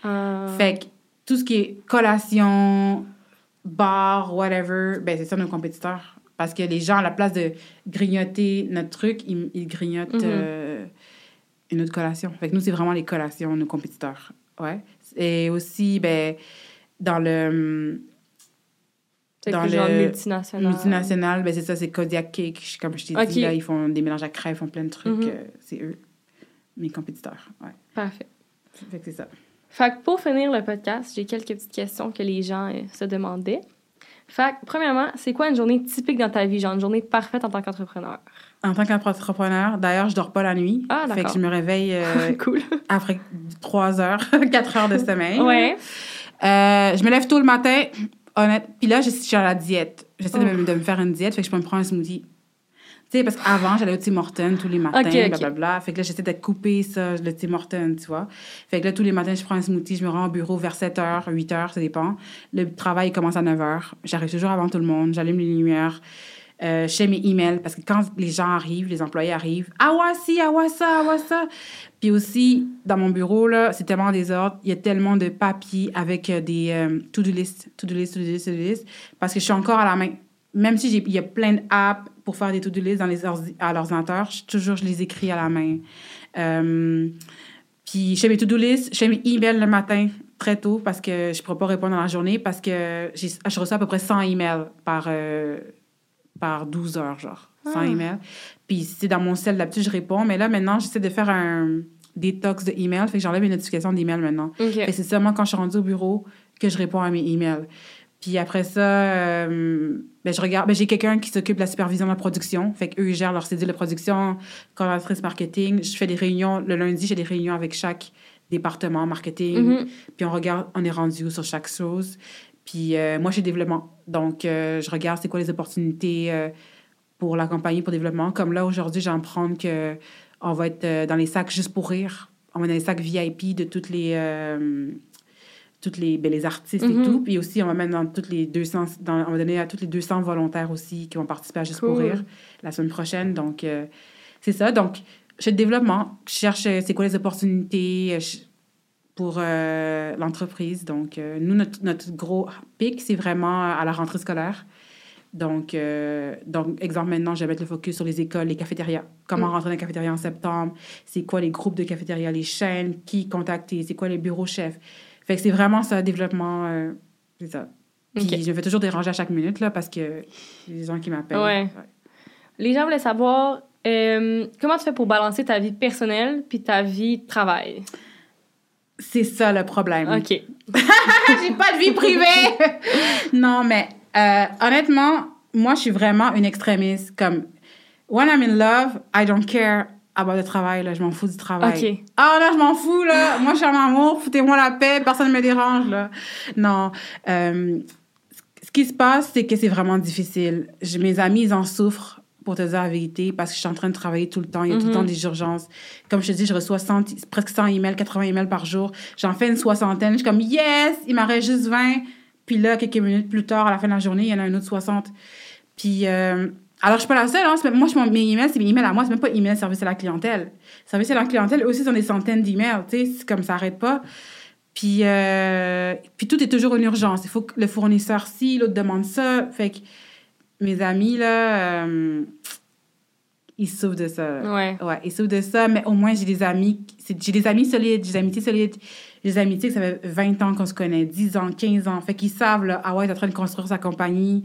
Euh... Fait que tout ce qui est collation, bar, whatever, ben c'est ça nos compétiteurs. Parce que les gens, à la place de grignoter notre truc, ils, ils grignotent... Mm-hmm. Euh... une autre collation. Fait que nous, c'est vraiment les collations, nos compétiteurs. Ouais. Et aussi, ben dans le... C'est dans le genre multinational. Multinational, ben c'est ça, c'est Kodiak Cake. Comme je t'ai okay. dit, là, ils font des mélanges à crêpes, ils font plein de trucs. Mm-hmm. Euh, c'est eux, mes compétiteurs. Ouais. Parfait. Fait que c'est ça. Fait que pour finir le podcast, j'ai quelques petites questions que les gens euh, se demandaient. Fait que, premièrement, c'est quoi une journée typique dans ta vie, genre une journée parfaite en tant qu'entrepreneur? En tant qu'entrepreneur, d'ailleurs, je dors pas la nuit. Ah, d'accord. Fait que je me réveille euh, cool. après trois heures, quatre heures de sommeil. Ouais. Euh, je me lève tôt le matin, honnête. Puis là, je suis à la diète. J'essaie oh. de, me, de me faire une diète, fait que je peux me prendre un smoothie. Tu sais, parce qu'avant, j'allais au Tim Hortons tous les matins, okay, okay. blablabla. Fait que là, j'essaie de couper ça, le Tim Hortons, tu vois. Fait que là, tous les matins, je prends un smoothie, je me rends au bureau vers sept heures, huit heures, ça dépend. Le travail commence à neuf heures. J'arrive toujours avant tout le monde, j'allume les lumières. euh, chez mes emails, parce que quand les gens arrivent, les employés arrivent, « Ah ouais, si, ah ouais, ça, ah ouais, ça! » Puis aussi, dans mon bureau, là, c'est tellement en désordre, il y a tellement de papiers avec des euh, to-do list, to-do list, to-do list, to-do list, parce que je suis encore à la main. Même si j'ai, il y a plein d'apps pour faire des to-do list dans les ordi, à l'ordinateur, je, toujours, je les écris à la main. Euh, puis je fais mes to-do list, je fais mes emails le matin, très tôt, parce que je ne pourrais pas répondre dans la journée, parce que j'ai, je reçois à peu près cent emails par, euh, par douze heures, genre. cent ah. emails. Puis c'est dans mon cell, d'habitude, je réponds. Mais là, maintenant, j'essaie de faire un détox de emails. Fait que j'enlève mes notifications d'emails maintenant. Okay. Et c'est seulement quand je suis rendue au bureau que je réponds à mes emails. Puis après ça, euh, ben, je regarde. Ben, j'ai quelqu'un qui s'occupe de la supervision de la production. Fait qu'eux, ils gèrent leur cédule de production, coordinatrice marketing. Je fais des réunions. Le lundi, j'ai des réunions avec chaque département marketing, mm-hmm. puis on regarde, on est rendu où sur chaque chose. Puis euh, moi, je suis développement, donc euh, je regarde c'est quoi les opportunités euh, pour la compagnie, pour développement. Comme là, aujourd'hui, j'en prends que on va être euh, dans les sacs juste pour rire. On va dans les sacs V I P de toutes les, euh, toutes les, ben, les artistes mm-hmm. et tout. Puis aussi, on va mettre dans toutes les deux cents, dans, on va donner à toutes les deux cents volontaires aussi qui vont participer à Juste cool. pour rire la semaine prochaine. Donc, euh, c'est ça. Donc, je fais le développement, je cherche c'est quoi les opportunités pour euh, l'entreprise. Donc, euh, nous, notre, notre gros pic, c'est vraiment à la rentrée scolaire. Donc, euh, donc exemple, maintenant, je vais mettre le focus sur les écoles, les cafétérias. Comment mm. rentrer dans la cafétéria en septembre? C'est quoi les groupes de cafétéria, les chaînes? Qui contacter? C'est quoi les bureaux chefs? Fait que c'est vraiment ça, développement, euh, c'est ça. Puis, okay. je vais toujours déranger à chaque minute, là, parce que il y a des gens qui m'appellent. Ouais. Ouais. Les gens voulaient savoir... Euh, comment tu fais pour balancer ta vie personnelle puis ta vie de travail? C'est ça le problème. OK. J'ai pas de vie privée! Non, mais euh, honnêtement, moi, je suis vraiment une extrémiste. Comme, when I'm in love, I don't care about the travail. Là, je m'en fous du travail. OK. Ah, là, je m'en fous, là. Moi, je suis en amour. Foutez-moi la paix. Personne ne me dérange, là. Non. Euh, ce qui se passe, c'est que c'est vraiment difficile. Je, mes amis, ils en souffrent. Pour te dire la vérité, parce que je suis en train de travailler tout le temps. Il y a mm-hmm. tout le temps des urgences. Comme je te dis, je reçois cent, presque cent emails, quatre-vingts emails par jour. J'en fais une soixantaine. Je suis comme, yes, il m'en reste juste vingt. Puis là, quelques minutes plus tard, à la fin de la journée, il y en a une autre soixante. Puis, euh, alors, je suis pas la seule. Hein. Moi, je, mes emails, c'est mes emails à moi. C'est même pas email service à la clientèle. Service à la clientèle, eux aussi, ils ont des centaines d'emails. Tu sais, c'est comme ça n'arrête pas. Puis, euh, puis, tout est toujours une urgence. Il faut que le fournisseur ci, l'autre demande ça. Fait que, mes amis, là, euh, ils souffrent de ça. Ouais. Ouais, ils souffrent de ça, mais au moins, j'ai des amis, c'est, j'ai des amis solides, j'ai des amitiés solides, j'ai des amitiés que ça fait vingt ans qu'on se connaît, dix ans, quinze ans. Fait qu'ils savent, là, ah ouais, elle est en train de construire sa compagnie,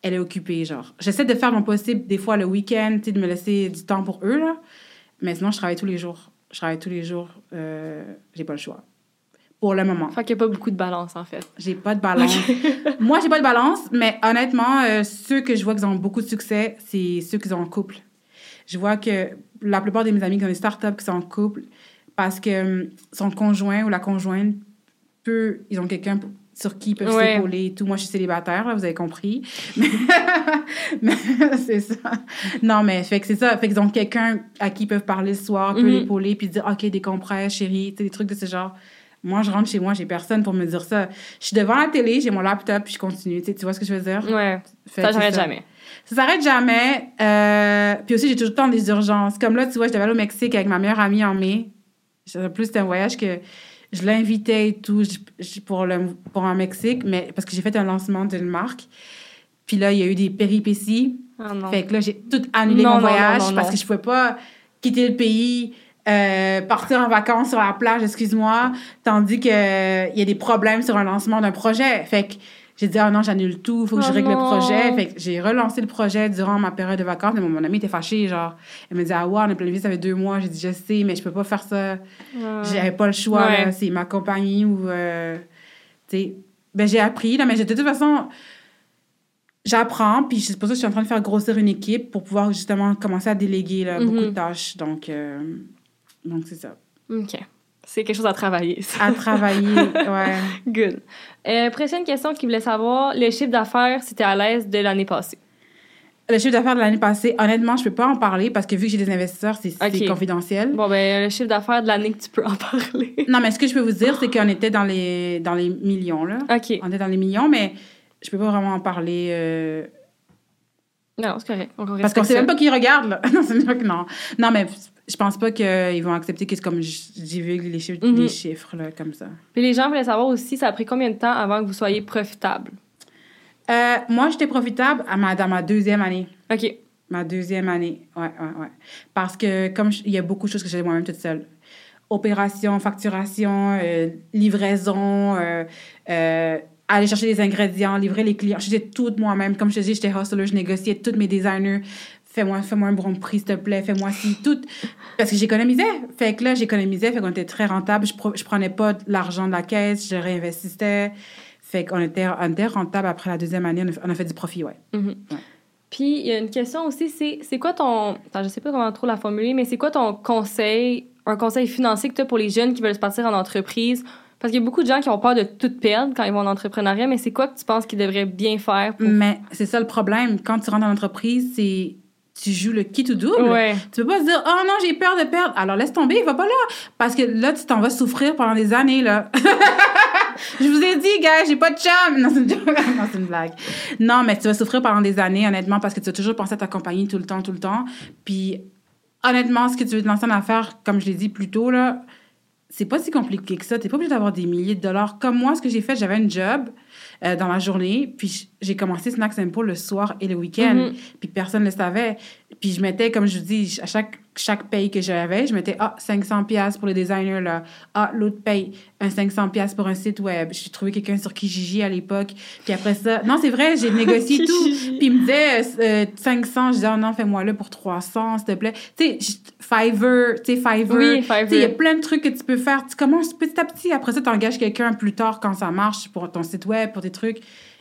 elle est occupée, genre. J'essaie de faire mon possible, des fois, le week-end, tu sais, de me laisser du temps pour eux, là. Mais sinon, je travaille tous les jours. Je travaille tous les jours. Euh, j'ai pas le choix. Pour le moment. Fait qu'il n'y a pas beaucoup de balance, en fait. J'ai pas de balance. Okay. Moi, j'ai pas de balance, mais honnêtement, euh, ceux que je vois qui ont beaucoup de succès, c'est ceux qui sont en couple. Je vois que la plupart de mes amis qui ont des startups qui sont en couple, parce que euh, son conjoint ou la conjointe, peut, ils ont quelqu'un p- sur qui ils peuvent ouais. s'épauler et tout. Moi, je suis célibataire, là, vous avez compris. Mais, mais c'est ça. Non, mais fait que c'est ça. Fait qu'ils ont quelqu'un à qui ils peuvent parler le soir, mm-hmm. peut l'épauler, puis dire « OK, décompresse, chérie », des trucs de ce genre. Moi, je rentre chez moi, j'ai personne pour me dire ça. Je suis devant la télé, j'ai mon laptop, puis je continue. Tu sais, tu vois ce que je veux dire? Ouais. Fait, ça s'arrête jamais. Ça s'arrête jamais. Euh, puis aussi, j'ai toujours le temps des urgences. Comme là, tu vois, je devais aller au Mexique avec ma meilleure amie en mai. En plus, c'était un voyage que je l'invitais et tout pour le pour un Mexique, mais parce que j'ai fait un lancement d'une marque. Puis là, il y a eu des péripéties. Ah non. Fait que là, j'ai tout annulé non, mon non, voyage non, non, non, parce non. que je pouvais pas quitter le pays. Euh, partir en vacances sur la plage, excuse-moi, tandis qu'il euh, y a des problèmes sur un lancement d'un projet. Fait que j'ai dit, oh non, j'annule tout, il faut que oh je règle non. le projet. Fait que j'ai relancé le projet durant ma période de vacances. Mais mon, mon amie était fâchée, genre. Elle me dit, ah ouais, on a planifié, ça fait deux mois. J'ai dit, je sais, mais je peux pas faire ça. Euh... J'avais pas le choix, ouais. là, c'est ma compagnie ou. Euh, tu sais, ben j'ai appris, là, mais j'ai, de toute façon. J'apprends, puis c'est pour ça que je suis en train de faire grossir une équipe pour pouvoir justement commencer à déléguer là, mm-hmm. beaucoup de tâches. Donc. Euh... Donc, c'est ça. OK. C'est quelque chose à travailler, ça. À travailler, ouais. Good. Euh, prochaine question qu'il voulait savoir, le chiffre d'affaires, si t'es à l'aise de l'année passée? Le chiffre d'affaires de l'année passée, honnêtement, je peux pas en parler parce que vu que j'ai des investisseurs, c'est, okay. c'est confidentiel. Bon, ben le chiffre d'affaires de l'année que tu peux en parler. Non, mais ce que je peux vous dire, c'est qu'on était dans les, dans les millions, là. OK. On était dans les millions, mais je peux pas vraiment en parler... Euh... Non, c'est correct. On Parce qu'on ne sait même pas qui regarde, là. Non, c'est que non. Non, mais je pense pas qu'ils vont accepter que c'est comme divulgue les chiffres, mm-hmm. les chiffres là, comme ça. Puis les gens voulaient savoir aussi, ça a pris combien de temps avant que vous soyez profitable? Euh, moi, j'étais profitable à ma, dans ma deuxième année. OK. Ma deuxième année, ouais, ouais, ouais. Parce que comme il y a beaucoup de choses que j'ai moi-même toute seule. Opération, facturation, euh, livraison, euh, euh, aller chercher les ingrédients, livrer les clients. Je faisais tout moi-même. Comme je te dis, j'étais hustler, je négociais tous mes designers. Fais-moi, fais-moi un bon prix, s'il te plaît. Fais-moi ci, tout. Parce que j'économisais. Fait que là, j'économisais. Fait qu'on était très rentable. Je, pro- je prenais pas l'argent de la caisse. Je réinvestissais. Fait qu'on était, on était rentable après la deuxième année. On a, on a fait du profit, ouais. Mm-hmm. Ouais. Puis, il y a une question aussi, c'est, c'est quoi ton... Attends, je sais pas comment trop la formuler, mais c'est quoi ton conseil, un conseil financier que tu as pour les jeunes qui veulent se partir en entreprise? Parce qu'il y a beaucoup de gens qui ont peur de tout perdre quand ils vont en entrepreneuriat, mais c'est quoi que tu penses qu'ils devraient bien faire? Pour... Mais c'est ça le problème. Quand tu rentres en entreprise, c'est... Tu joues le qui tout double. Ouais. Tu peux pas se dire « Oh non, j'ai peur de perdre. » Alors, laisse tomber, va pas là. Parce que là, tu t'en vas souffrir pendant des années, là. Je vous ai dit, gars, j'ai pas de chum. Non, c'est une, non, c'est une blague. Non, mais tu vas souffrir pendant des années, honnêtement, parce que tu vas toujours penser à ta compagnie tout le temps, tout le temps. Puis, honnêtement, ce que tu veux te lancer en affaires, comme je l'ai dit plus tôt, là, c'est pas si compliqué que ça. T'es pas obligé d'avoir des milliers de dollars. Comme moi, ce que j'ai fait, j'avais une job euh, dans la journée, puis j'ai commencé Snak Simple le soir et le week-end, mm-hmm. puis personne ne le savait. Puis je mettais, comme je vous dis, à chaque, chaque paye que j'avais, je mettais, ah, cinq cents dollars pour les designers, là. Ah, l'autre paye, un cinq cents dollars pour un site web. J'ai trouvé quelqu'un sur Kijiji à l'époque. Puis après ça, non, c'est vrai, j'ai négocié tout. Puis il me disait euh, cinq cents, je disais, oh, non, fais-moi là pour trois cents, s'il te plaît. Tu sais, Fiverr, tu sais, Fiverr. Oui, Fiverr. Tu sais, il y a plein de trucs que tu peux faire. Tu commences petit à petit. Après ça, tu engages quelqu'un plus tard quand ça marche pour ton site web, pour tes trucs.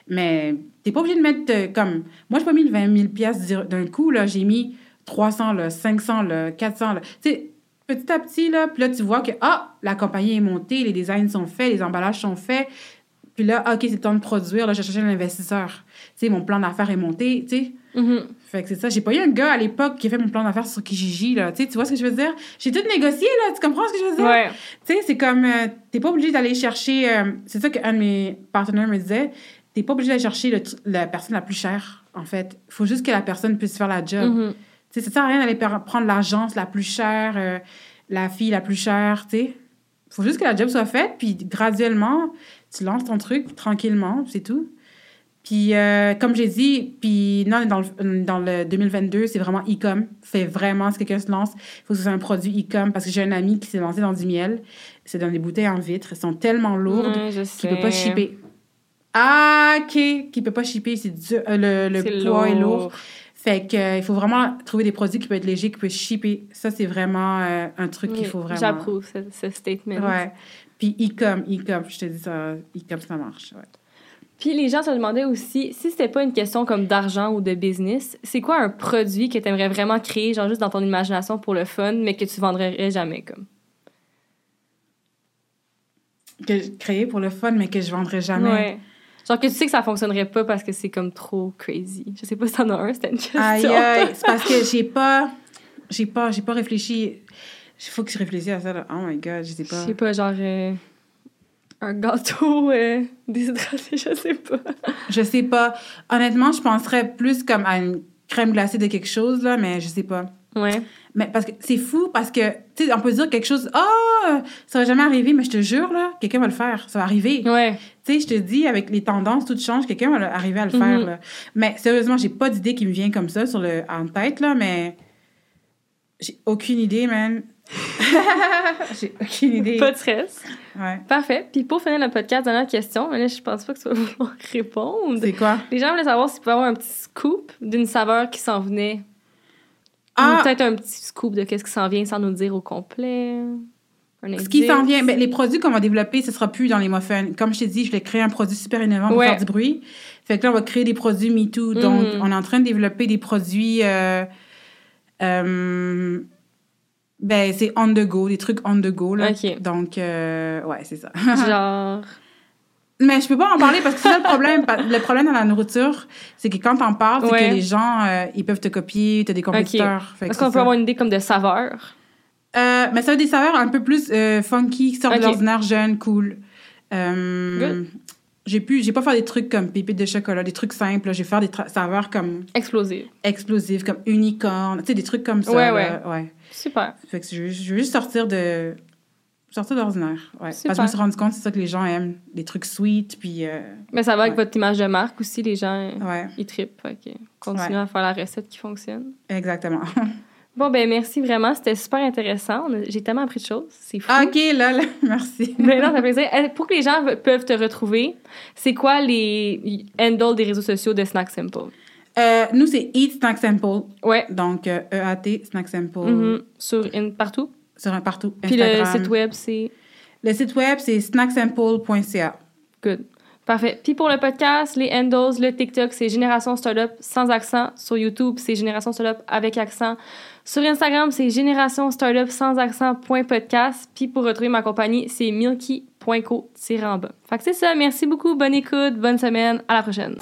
Mais t'es pas obligé de mettre euh, comme... Moi, j'ai pas mis le vingt mille dollars d'un coup, là. J'ai mis trois cents, là, cinq cents, là, quatre cents. Là. Tu sais, petit à petit, là, puis là, tu vois que, ah, la compagnie est montée, les designs sont faits, les emballages sont faits. Puis là, OK, c'est le temps de produire. Là, je cherchais un investisseur. Tu sais, mon plan d'affaires est monté, tu sais. Mm-hmm. Fait que c'est ça. J'ai pas eu un gars à l'époque qui a fait mon plan d'affaires sur Kijiji, là. Tu sais, tu vois ce que je veux dire? J'ai tout négocié, là. Tu comprends ce que je veux dire? Ouais. Tu sais, c'est comme... Euh, t'es pas obligé d'aller chercher... Euh, c'est ça qu'un de mes partenaires me disait... T'es pas obligé de chercher le, la personne la plus chère, en fait. Il faut juste que la personne puisse faire la job. Mm-hmm. Tu sais, ça sert à rien d'aller per- prendre l'agence la plus chère, euh, la fille la plus chère, tu sais. Il faut juste que la job soit faite, puis graduellement, tu lances ton truc tranquillement, c'est tout. Puis, euh, comme j'ai dit, puis non, dans le, dans le deux mille vingt-deux, c'est vraiment e-com. C'est vraiment, si quelqu'un se lance, il faut que ce soit un produit e-com, parce que j'ai un ami qui s'est lancé dans du miel. C'est dans des bouteilles en vitre. Elles sont tellement lourdes mmh, qu'il ne peut pas shipper. Ah, OK, qui ne peut pas shipper, c'est dur, euh, le, le c'est poids lourd. est lourd. Fait qu'il euh, faut vraiment trouver des produits qui peuvent être légers, qui peuvent shipper. Ça, c'est vraiment euh, un truc oui, qu'il faut vraiment... J'approuve ce, ce statement. Ouais. Puis e-com, e-com, je te dis ça, e-com, ça marche, ouais. Puis les gens se demandaient aussi, si c'était pas une question comme d'argent ou de business, c'est quoi un produit que tu aimerais vraiment créer, genre juste dans ton imagination pour le fun, mais que tu vendrais jamais, comme? Que je créais pour le fun, mais que je vendrais jamais. Ouais. Genre que tu sais que ça fonctionnerait pas parce que c'est comme trop crazy. Je sais pas si t'en as un, c'était une question. Aïe, aïe, c'est parce que j'ai pas... J'ai pas, j'ai pas réfléchi... Il faut que je réfléchisse à ça, là. Oh my God, je sais pas. Je sais pas, genre... Euh, un gâteau euh, déshydraté, je sais pas. Je sais pas. Honnêtement, je penserais plus comme à une crème glacée de quelque chose, là, mais je sais pas. Ouais. Mais parce que c'est fou, parce que, tu sais, on peut dire quelque chose, ah, oh, ça va jamais arriver, mais je te jure, là, quelqu'un va le faire, ça va arriver. Ouais. Tu sais, je te dis, avec les tendances, tout change, quelqu'un va arriver à le mm-hmm. faire, là. Mais sérieusement, j'ai pas d'idée qui me vient comme ça sur le, en tête, là, mais j'ai aucune idée, man. J'ai aucune idée. Pas de stress. Ouais. Parfait. Puis pour finir le podcast, dernière question, mais là, je pense pas que tu vas vouloir répondre. C'est quoi? Les gens voulaient savoir s'ils pouvaient avoir un petit scoop d'une saveur qui s'en venait. Ah, ou peut-être un petit scoop de qu'est-ce qui s'en vient sans nous dire au complet. Ce qui s'en vient, mais les produits qu'on va développer, ce ne sera plus dans les muffins. Comme je t'ai dit, je vais créer un produit super innovant pour ouais. faire du bruit. Fait que là, on va créer des produits Me Too. Mm-hmm. Donc, on est en train de développer des produits... Euh, euh, ben, c'est on the go, des trucs on the go. Là. Okay. Donc, euh, ouais, c'est ça. Genre... Mais je peux pas en parler parce que c'est ça le problème. Le problème dans la nourriture, c'est que quand t'en parles, c'est ouais. que les gens, euh, ils peuvent te copier, t'as des compétiteurs. Okay. Est-ce qu'on peut ça. avoir une idée comme de saveur? Euh, mais ça a des saveurs un peu plus euh, funky, qui sortent okay. de l'ordinaire, jeune, cool. Euh, J'ai pu, j'ai pas faire des trucs comme pépites de chocolat, des trucs simples. J'ai fait des tra- saveurs comme... Explosives. Explosives, comme unicorne. Tu sais, des trucs comme ça. Ouais, ouais. Euh, ouais. Super. Fait que je veux juste sortir de... Sortir d'ordinaire, ouais. Super. Parce que je me suis rendu compte, c'est ça que les gens aiment. Des trucs sweet, puis... Euh, Mais ça va ouais. avec votre image de marque aussi. Les gens, ouais. ils trippent. OK. Continuez ouais. à faire la recette qui fonctionne. Exactement. Bon, ben merci vraiment. C'était super intéressant. On a, j'ai tellement appris de choses. C'est fou. OK, là, là merci. Ben non, ça fait plaisir. Pour que les gens peuvent te retrouver, c'est quoi les handles des réseaux sociaux de Snak Simple? Euh, nous, c'est Eat Snak Simple. Ouais. Donc, euh, E A T, Snak Simple. Mm-hmm. Sur in, partout? Sur un partout. Instagram. Puis le site web, c'est? Le site web, c'est snack simple point c a. Good. Parfait. Puis pour le podcast, les handles, le TikTok, c'est Génération Startup sans accent. Sur YouTube, c'est Génération Startup avec accent. Sur Instagram, c'est Génération Startup sans accent point podcast. Puis pour retrouver ma compagnie, c'est milky point co tiret en bas. Fait que c'est ça. Merci beaucoup. Bonne écoute. Bonne semaine. À la prochaine.